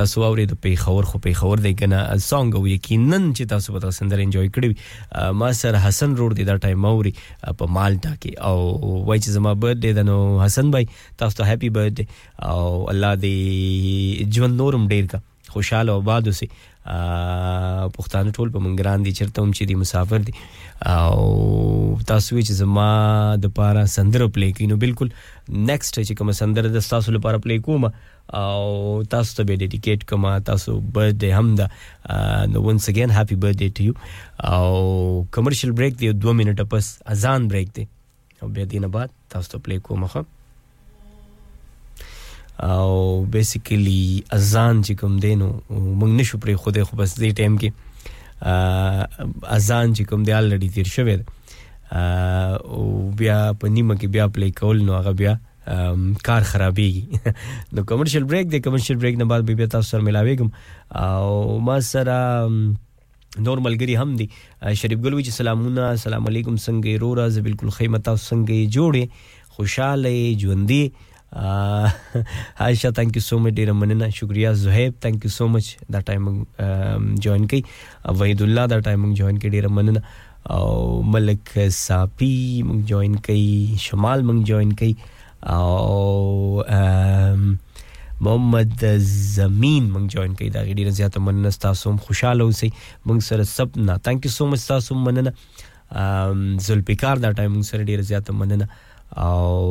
تاسو اوري د پیښور خو پیښور دی کنه سانګ او یقینا چې تاسو به سندر انجوای کړی ما سر حسن روډ دی دا ټایم اوري په مالټا کې او وای چې زما برث ډے دنو حسن بھائی تاسو ته هپی برث ډے او الله دې ژوند نورم ډیر کا خوشاله او باد وسی پښتانه ټول په منګران دي چرته هم چې دی مسافر دي او تاسو چې زما د پارا سندر پلی کینو بالکل نیکسټ چې کوم سندر د تاسو لپاره پلی کوم او تاسو ته به ډیډیکیټ کوم تاسو برث ډے هم دا نو ونس اگین هپی برث ډے ټو یو او کمرشل بریک دی 2 منټه پس اذان بریک دی او بیا دینه بعد تاسو ته پلی کوم خو او بیسیکلی اذان چې کوم دینو موږ نشو پر خوده خو بس دې ټایم کې اذان چې کوم دی الریډی تیر شوی او بیا په نیمه کې بیا پلی کول نو هغه بیا کار خرابېږي نو کمرشل بریک دی کمرشل بریک نه بعد بیا تاسو سره ملاویږم او ما سره نورمال گری هم دی شریف ګلوی چې سلامونه سلام علیکم څنګه رورا ز بالکل خیمه تاسو څنګه جوړې خوشاله ژوندې Aisha thank you so much dear manana shukriya Zuhaib thank you so much that time join ki Wahidullah that time join ki dear manana aw Malik Sapi join ki Shamal join ki aw Mohammad Zameen join ki da dear zyata manana tasum khushal ho sei mung sar sabna thank you so much tasum manana Zulfikar that time sar dear zyata manana aw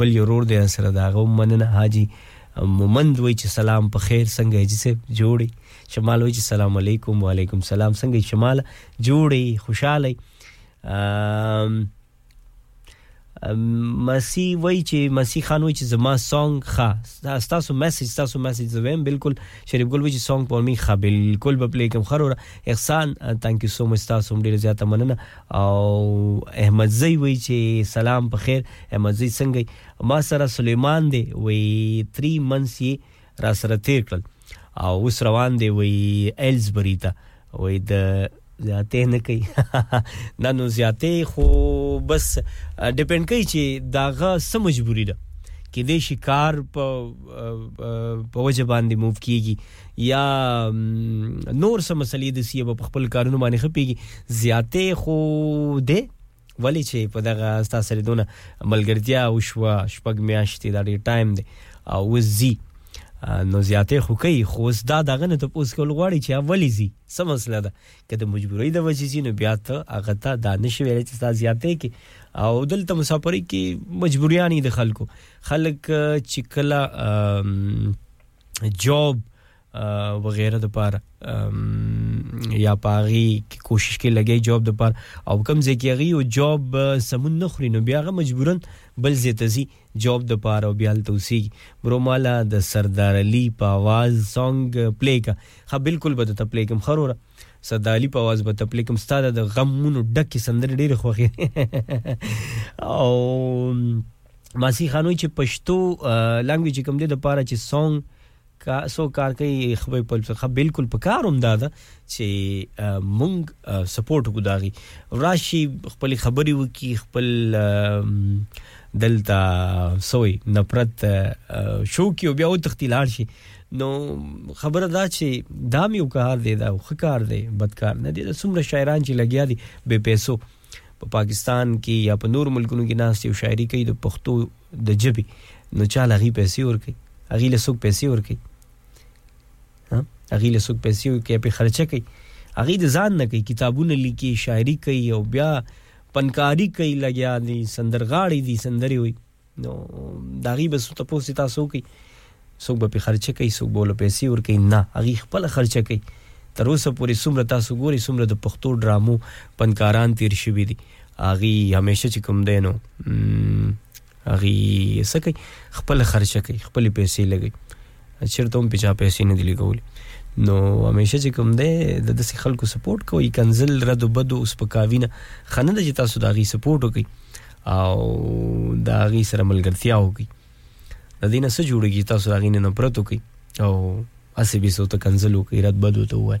بل یورور دے سره داغه مننه حاجی مومند وای چې سلام په خیر څنګه یې چې جوړي شمال وای چې سلام علیکم وعلیکم سلام څنګه شمال جوړي خوشاله مسی وای چې مسی خان وای چې زما سانګ خا تاسو میسج زویم بالکل شریف ګل وای چې سانګ پر می خا بالکل په پلی کوم خروره احسان thank you so much تاسو ډیر زیاته مننه او احمد زئی وای چې سلام په خیر احمد زئی څنګه ما سره سلیمان دی وی 3 months یې را سره تیر کړل Usravande we Elsberita with the ate ne kai nanu ziate ho bas depend kai che daga samajburi da ki de shikar pa waje bandi move kiyegi ya nor samasali de si ba khpal karunu mane khpegi ziate ho de wali che pa daga sta sare dona malgartia ushwa shpag miashti da time de wzi نو زیاته خو کوي خو زدا دغه نه ته پوس کول غواړي چې اولی زی سم مسله ده کده مجبورۍ د وجې نه بیا ته هغه ته دانش ویل چې ستا زیاته کې او دلته مسافرۍ کې مجبوریانی د خلکو خلک چې کله جاب وغیرہ د پار یا پاری کی کوشش کې لګي جاب د پار او کم زکیږي او جاب سمون نخري نو بیا مجبورن بل زیتزي جاب د پار او بیا توسی برومالا د سردار علی په आवाज سانګ پلی کا ها بالکل بده ته پلی کوم خروره سردار علی په आवाज بده پلی کوم ستاده د غمونو ډکه سندر ډیر خوخي او ماسی خانوی چې پښتو لانګویج کوم د پار چې سانګ کا سو کار کوي خبر په بالکل پکاروم دادا چې مونږ سپورټ غوډاغي راشي خپل خبري وکي خپل دلتا سوي نفرت شو کې بیا او تختیلار شي نو خبره دا چې دامیو کار دی دا خکار دی بدکار نه دی څومره شاعران چې لګیا دي بے پیسو په پاکستان کې یا په نور ملکونو کې ناس یو شاعري کوي د پښتو د جبي نو چاله غي پیسې ور کوي اغي له سوق پیسې ور کوي اغي له سوق پیسې او کې په خرچه کوي اغي د ځان نه کوي کتابونه لیکي شاعري کوي او بیا پنکاری کوي لګیا دي سندرغاړي دي سندري وي نو دا غي بس ته پوسې تاسو کوي سوق په خرچه کوي سوق بوله پیسې ور کوي نه اغي خپل خرچه کوي تر اوسه پورې سمره تاسو ګوري سمره د پختو ډرامو پنکاران تیر شوی دي اغي همیشه چې کوم دینو اغي سکه خپل خرچه کوي خپل پیسې لګي چرته په چا پیسې نه دی لګول نو همیشه چې کوم دی د داسې خلکو سپورټ کوي کنزل رد بد اوس په کاوینه خنه د جتا سوداغي سپورټ کوي او داغي سره ملګرتیا کوي د دینه سره جوړیږي تاسو داغي نه پرته کوي او اسی به سوته کنزل کوي رد بد ته وای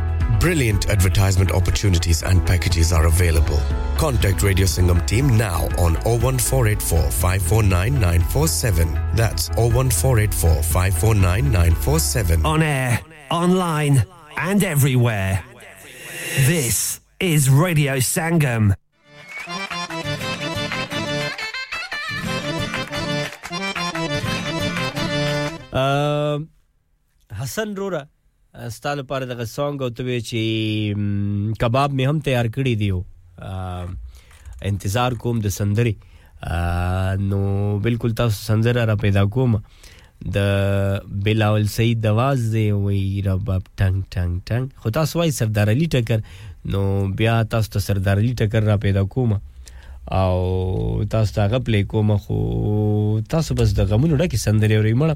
Brilliant advertisement opportunities and packages are available. Contact Radio Singham team now on 01484 549 947. That's 01484 549 947. On air, online, and everywhere. This is Radio Singham. Hassan Rora. استاله پر دغه سانګ او توی چې کباب می هم تیار کړی دیو انتظار کوم د سندري نو بالکل تاسو سندره را پیدا کوم د بلاول سید دواز دی وی رباب ټنګ ټنګ ټنګ خدا سوای سردار علی ټکر نو بیا تاسو ته سردار علی ټکر را پیدا کوم او تاسو ته غپلې کوم خو تاسو بس د غمونو ډکه سندري ورې مړه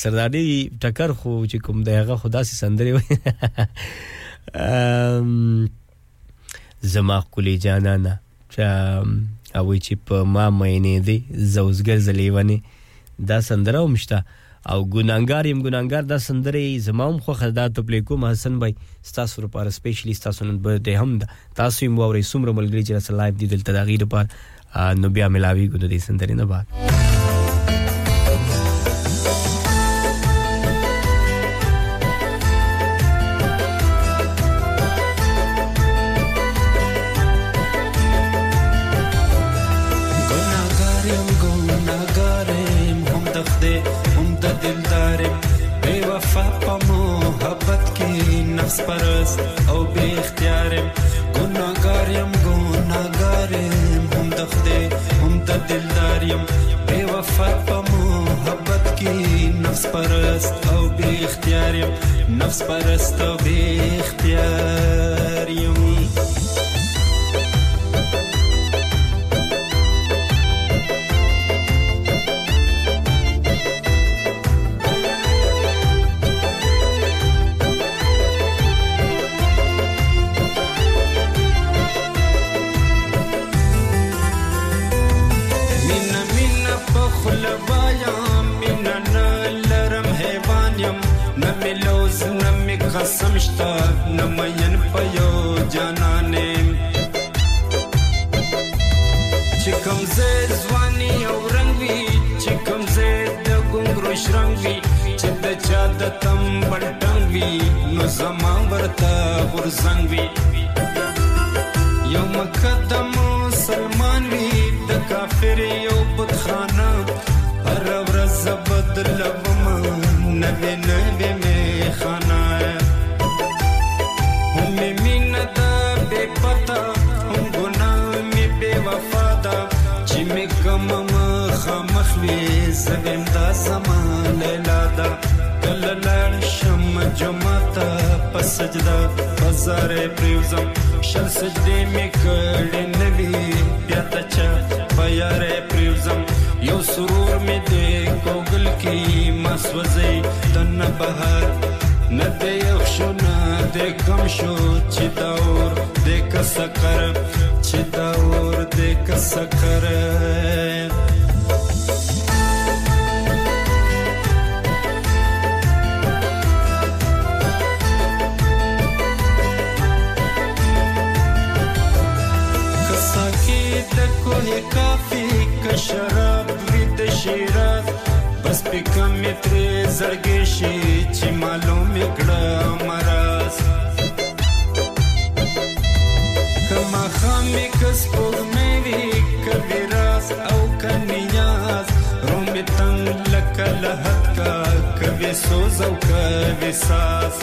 سرداری ټکر خو چې کوم دغه خدا سي سندري زما کولی جانانا چا او چې په ما مینه دي زوسګر زلیونی دا سندره ومشته او ګونګار دا سندره زموم خو خدا ته پلی کوم حسن بھائی تاسو لپاره سپیشلی تاسو نن به هم تاسو یې مورې سمره ملګری چې رسل لایف دی دلته دا غیر پر نو بیا ملاوي کو دې سندره نه بعد او بی اختیارم گناهگاریم گناهگاریم هم دخده هم دلداریم بی وفا با محبت کی نفس پرست او بی اختیاریم نفس پرست او بی اختیاریم samishta namayan payo janane chikam ze zwani aurangvi chikam ze dagungro shrangvi chita chadatam bandangvi no zamanvarta gurzangvi yom khatam salmanvi da kafir yo budkhana aravraz badlavam nabe nabe me khana زبم دا زمان لادا کللل شم جماتا پسجدا بازار پریوزم شل سجدی میکل نبی پیاتچا بیار پریوزم یو سرور می دی گوگل کی مسوزی دن بہار ندی یخشو ندی کم شو چداور دیک سکر چداور دیک سکر کوئی کافی کا شراب ویت شیراز بس پہ کم میتری زرگی شی چی معلوم اکڑا مراز کما خامی کس پوگ میوی کبی راز او کا نیاز رومی تنگ لکا لحد کا کبی سوز او کبی ساز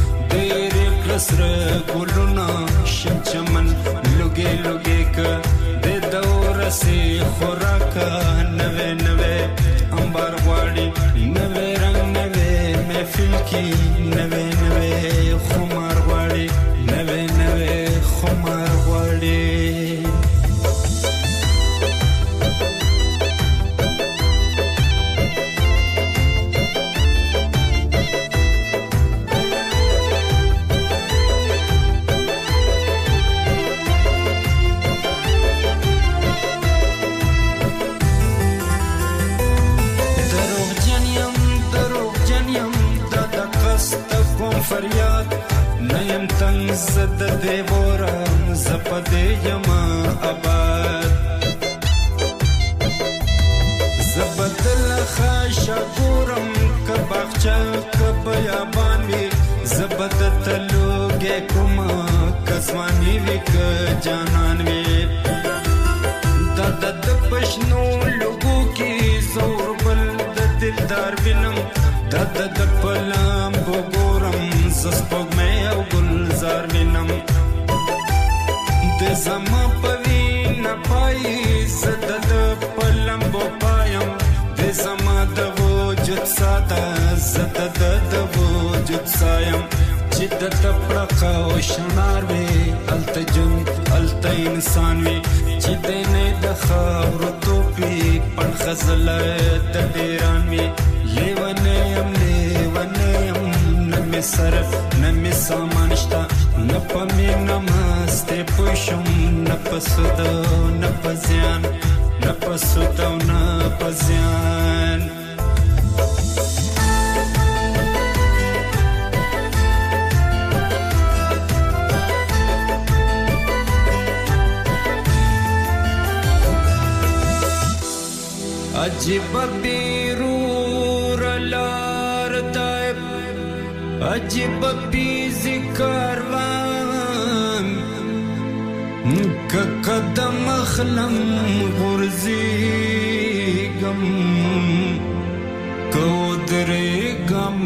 سر گلونا شم چمن لگے لگے کا دے دور سے خوراکا نوے نوے امبار واڑی نوے رنگ نوے محفل کی نوے نوے خمار واڑی نوے نوے خمار واڑی نیم تنگ زد دیورم زپده یما آباد زبدل خاشا گورم کباخچا کبیابانی زبد تلوگے کما کسوانی وک جانانوی دادا دپشنو لوگو کی زور بلد دلدار بینم دادا دپلام بگورم زسپوگ میں او گلزار وینم دے زما پوی نپائی زدد پلم بو پایم دے زما زدد وجود سایم چی دت پرخا و شنار وی الت جن الت انسان وی چی دینه دخا ورتو پی پن خزلت دیران وی لیوانیم نمی سر نمی سامانشتا نپمی نماست پوشم نپسودو نپزیان نپسودو نپزیان عجیب بیرور لار طیب عجیب بیزی کاروان که قدم اخلم غرزیگم که ادریگم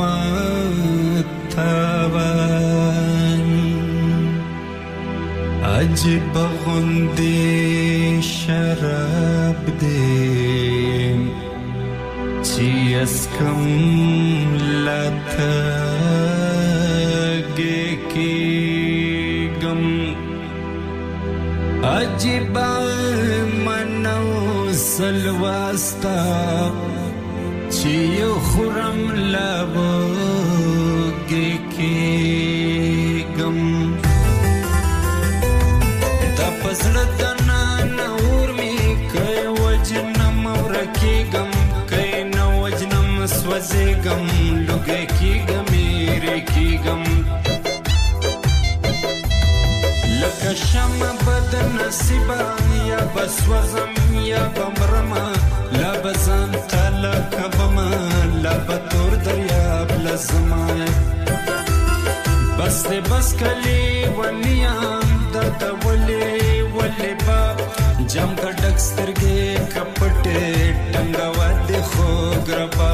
تابان عجیب غندی شراب دی چی از کم لطگی کی گم عجیب منو سلوستا چی خورم لبگی کی گم دا پزلدنا نور می که وجنم ورکی گم Swazegam, luge kigam, ere kigam. Lakashama badnasiba, ya baswazam, ya bamrama. Labazan talakabama, labatur daryab lazmay. Basle baskali waniyam, data wale wale bab. Jam ka daksterge kapte, tanga wade khograba.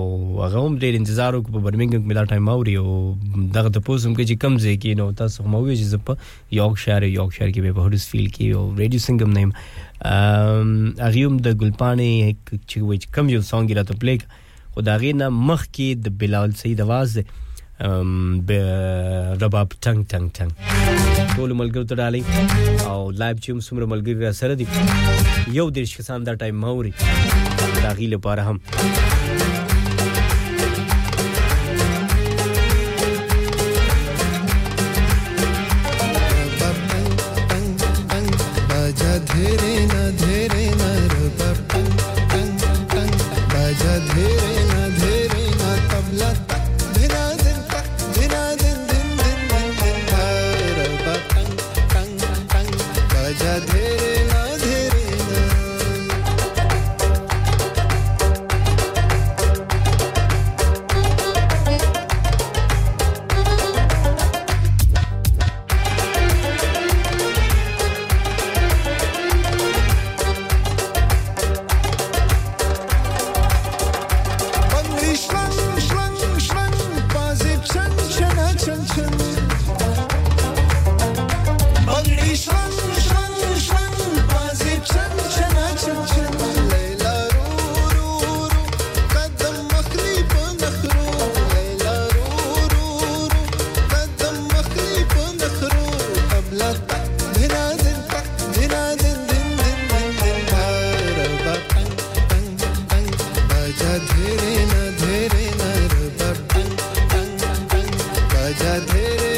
غوم ډیر انتظار وکړ په برمنګ کې دا ټایم ماوري او دغه د پوسم کې چې کم ځای کې نو تاسو مووي چې په یورکشایر کې په هډسفیلډ کې او ریډیو سنگم نیم اغیوم د ګلپانې چې کم یو سانګ راته پلیک خدای نه مخ کې د بلال سید आवाज به رباب ټنګ ټنګ ټنګ ټول ملګرو ته ډالي او لایو چوم سمره ملګری را سره دي یو دیش کسان دا ټایم ماوري داخل پا رہا ہم باجا دھیرے نہ دھیرے نہ رباب تنگ تنگ باجا دھیرے نہ دھیرے نہ طبلہ تک دھیرا دن تک دھیرا دن دن دن دن رباب تنگ تنگ تنگ باجا دھیرے Dere na dere na rubab tang tang tang baja dere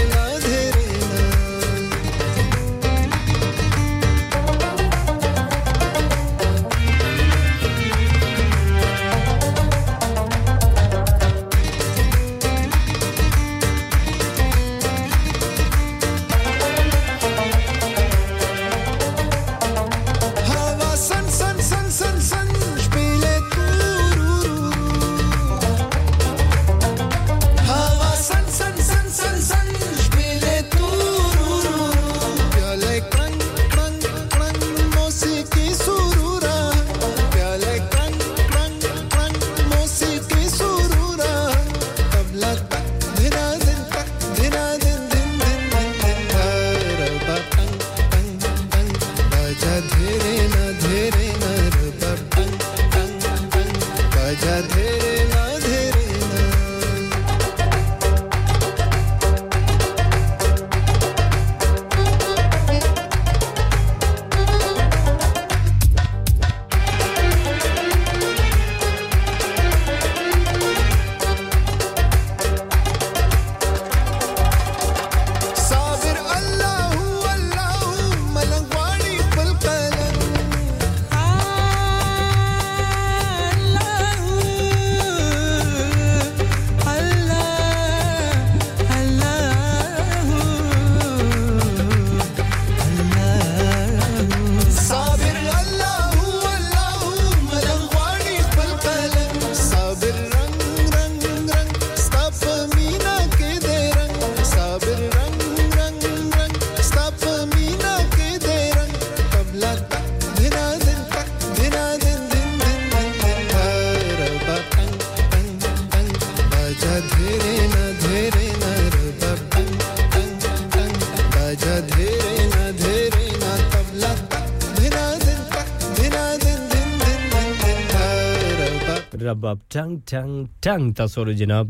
जनाब आप टंग टंग टंग तासोर जनाब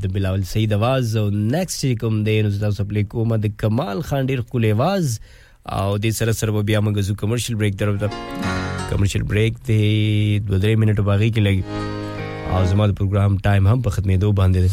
the Bilawal Saeed आवाज और next रिकम दे नुसरत सप्ले कोमद कमाल खान दीर कुलेवाज और दे सरसर वो भी हम गजु कमर्शियल ब्रेक दर कमर्शियल ब्रेक दे 2-3 मिनट बाकी के लगी और जमात प्रोग्राम टाइम हम वक्त में दो बांधे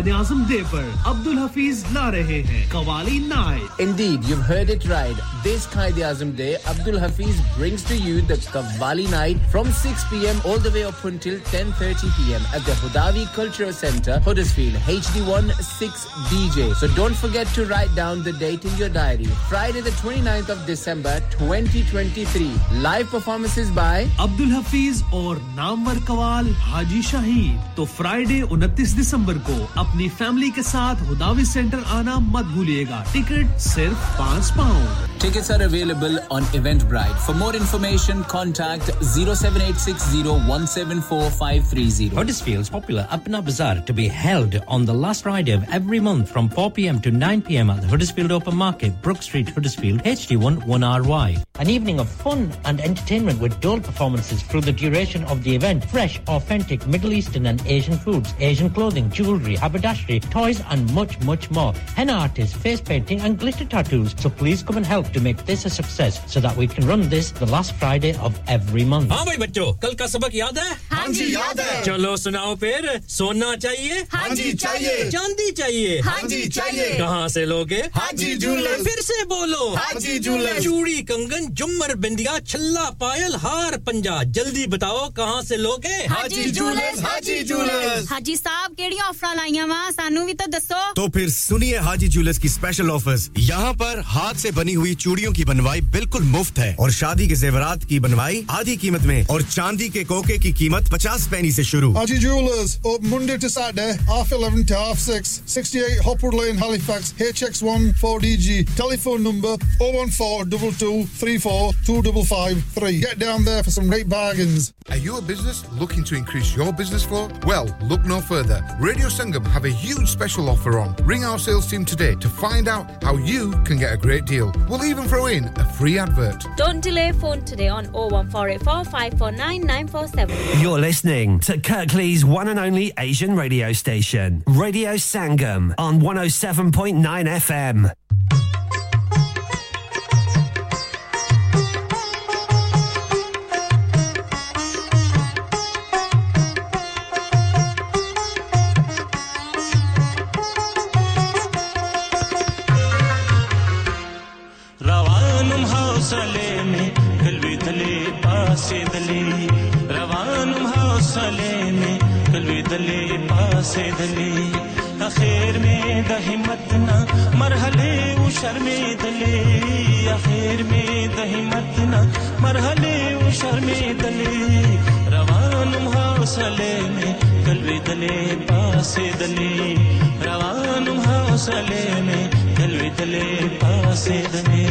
कायद-ए-आज़म डे पर अब्दुल हफीज ला रहे हैं qawwali night. Indeed, you've heard it right. This Quaid-e-Azam Day, Abdul Hafiz brings to you the Qawwali Night from 6 p.m. all the way up until 10:30 p.m. at the Hudawi Cultural Center, Huddersfield, HD1 6DJ. So don't forget to write down the date in your diary. Friday the 29th of December 2023. Live performances by Abdul Hafiz और नामवर कवाल हाजी शाहीन. तो Friday 29 दिसंबर को अपनी family के साथ हुदावी centre आना मत भूलिएगा. Ticket सिर्फ £5. Tickets are available on Eventbrite. For more information, contact 07860174530. Huddersfield's popular Apna Bazaar to be held on the last Friday of every month from 4 p.m. to 9 p.m. at the Huddersfield Open Market, Brook Street, Huddersfield, HD1 1RY. An evening of fun and entertainment with dole performances through the duration of the event. Fresh, authentic Middle Eastern and Asian foods, Asian clothing, jewellery, haberdashery, toys and much, much more. Henna artists, face painting and glitter tattoos. So please come and help to make this a success so that we can run this the last Friday of every month. हाँ भाई बच्चों, कल का सबक याद है? हाँ जी याद है. चलो सुनाओ फिर. सोना चाहिए? हाँ जी चाहिए. चांदी चाहिए? हाँ जी चाहिए. कहाँ से लोगे? हाँ जी जूलर्स. फिर से बोलो. हाँ जी जूलर्स. चूड़ी, कंगन, जुमर, बिंदिया, छल्ला, पायल, हार, पंजा. जल्दी बताओ कहाँ से लोगे? हाँ जी जूलर्स. हाँ जी जूलर्स. हाजी साहब केड़ी ऑफर लाईया वहाँ सानू भी तो दसो. तो फिर सुनिए हाजी जूलर्स की स्पेशल ऑफर्स. यहाँ पर हाथ से बनी हुई चूड़ियों की बनवाई बिल्कुल मुफ्त है और शादी के जेवरात की बनवाई आधी कीमत में और चांदी के कोके की कीमत 50 पैसे से शुरू. Haji Jewelers open Monday to Saturday, 11:30 to 6:30, 68 Hopwood Lane, Halifax, HX1 4DG. Telephone number 01422342553. Get down there for some great bargains. Are you a business looking to increase your business flow? Well, look no further. Radio Sangam have a huge special offer on. Ring our sales team today to find out how you can get a great deal. We'll even throw in a free advert. Don't delay, phone today on 01484 549 947. You're listening to Kirklees one and only Asian radio station, Radio Sangam on 107.9 FM. आखिर में दहिमत ना मरहले उ शर्मे दले आखिर में दहिमत ना मरहले उ शर्मे दले रवान हौसले में कल्बे दले पासे दले रवान हौसले में कल्बे दले पासे दले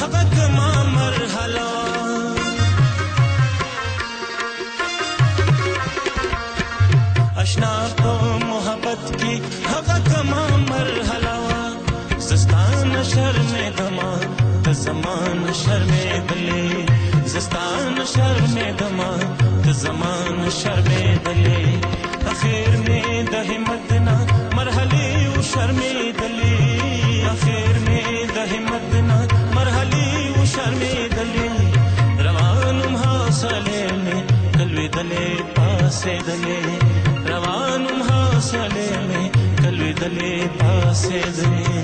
सबक मा मरहला अशना को मोहब्बत की सबक मा मरहला ज़स्तान शर्मे दमा ज़मान शर्मे दले ज़स्तान शर्मे दमा ज़मान शर्मे दले आखिर में दहिमत ना मरहले उ शर्मे दले आखिर में दहिमत ना मरहले उ शर्मे दले रवानुम हासले में कलवे दले पासे दले रवानुम हासले में कलवे दले पासे दले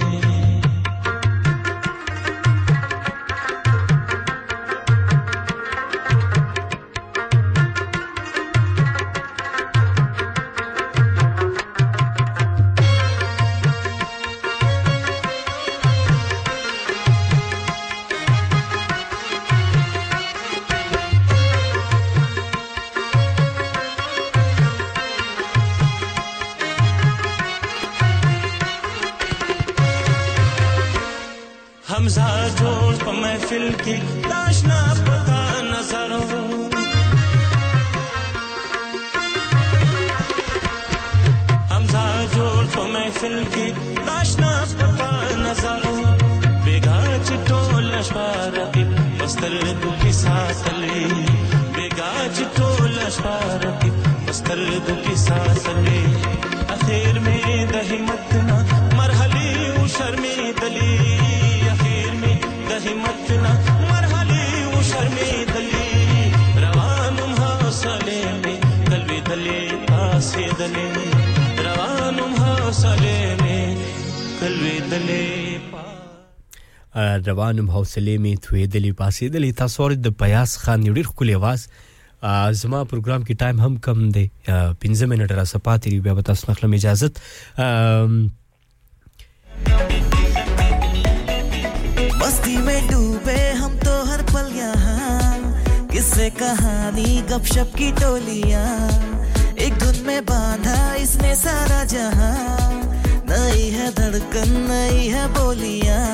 हमजा जोड़ पर महफिल की ताशना पता नजरों हमजा जोड़ पर महफिल की ताशना पता नजरों बेगाच टोल अशपारती बस्तर दुखी सासले बेगाच टोल अशपारती बस्तर दुखी सासले अखेर में दहिमत ना मरहले उ शर्मे दली हिम्मत ना मरहले उ शर्मे दले रवानुम हासले में कलवे दले पासे दले रवानुम हासले में कलवे दले روانم حوصله می توې دلی پاسې دلی تاسو ور د پیاس خان ډېر خولي واس زما پروګرام کې ټایم هم کم دی 15 منټه را سپاتې بیا تاسو نخله اجازهت मस्ती में डूबे हम तो हर पल यहाँ किससे कहानी गपशप की टोलियाँ एक धुन में बांधा इसने सारा जहाँ नई है धड़कन नई है बोलियाँ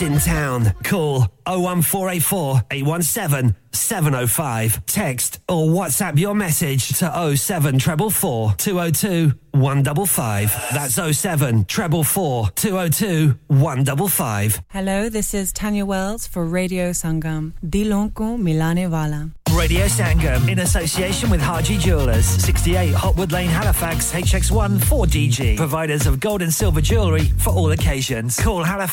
In town. Call 01484 817 705. Text or WhatsApp your message to 07444 202 155. That's 07444 202 155. Hello, this is Tanya Wells for Radio Sangam. Dilonko Milane Vala. Radio Sangam, in association with Harji Jewellers, 68 Hotwood Lane, Halifax, HX1 4DG. Providers of gold and silver jewellery for all occasions. Call Halifax.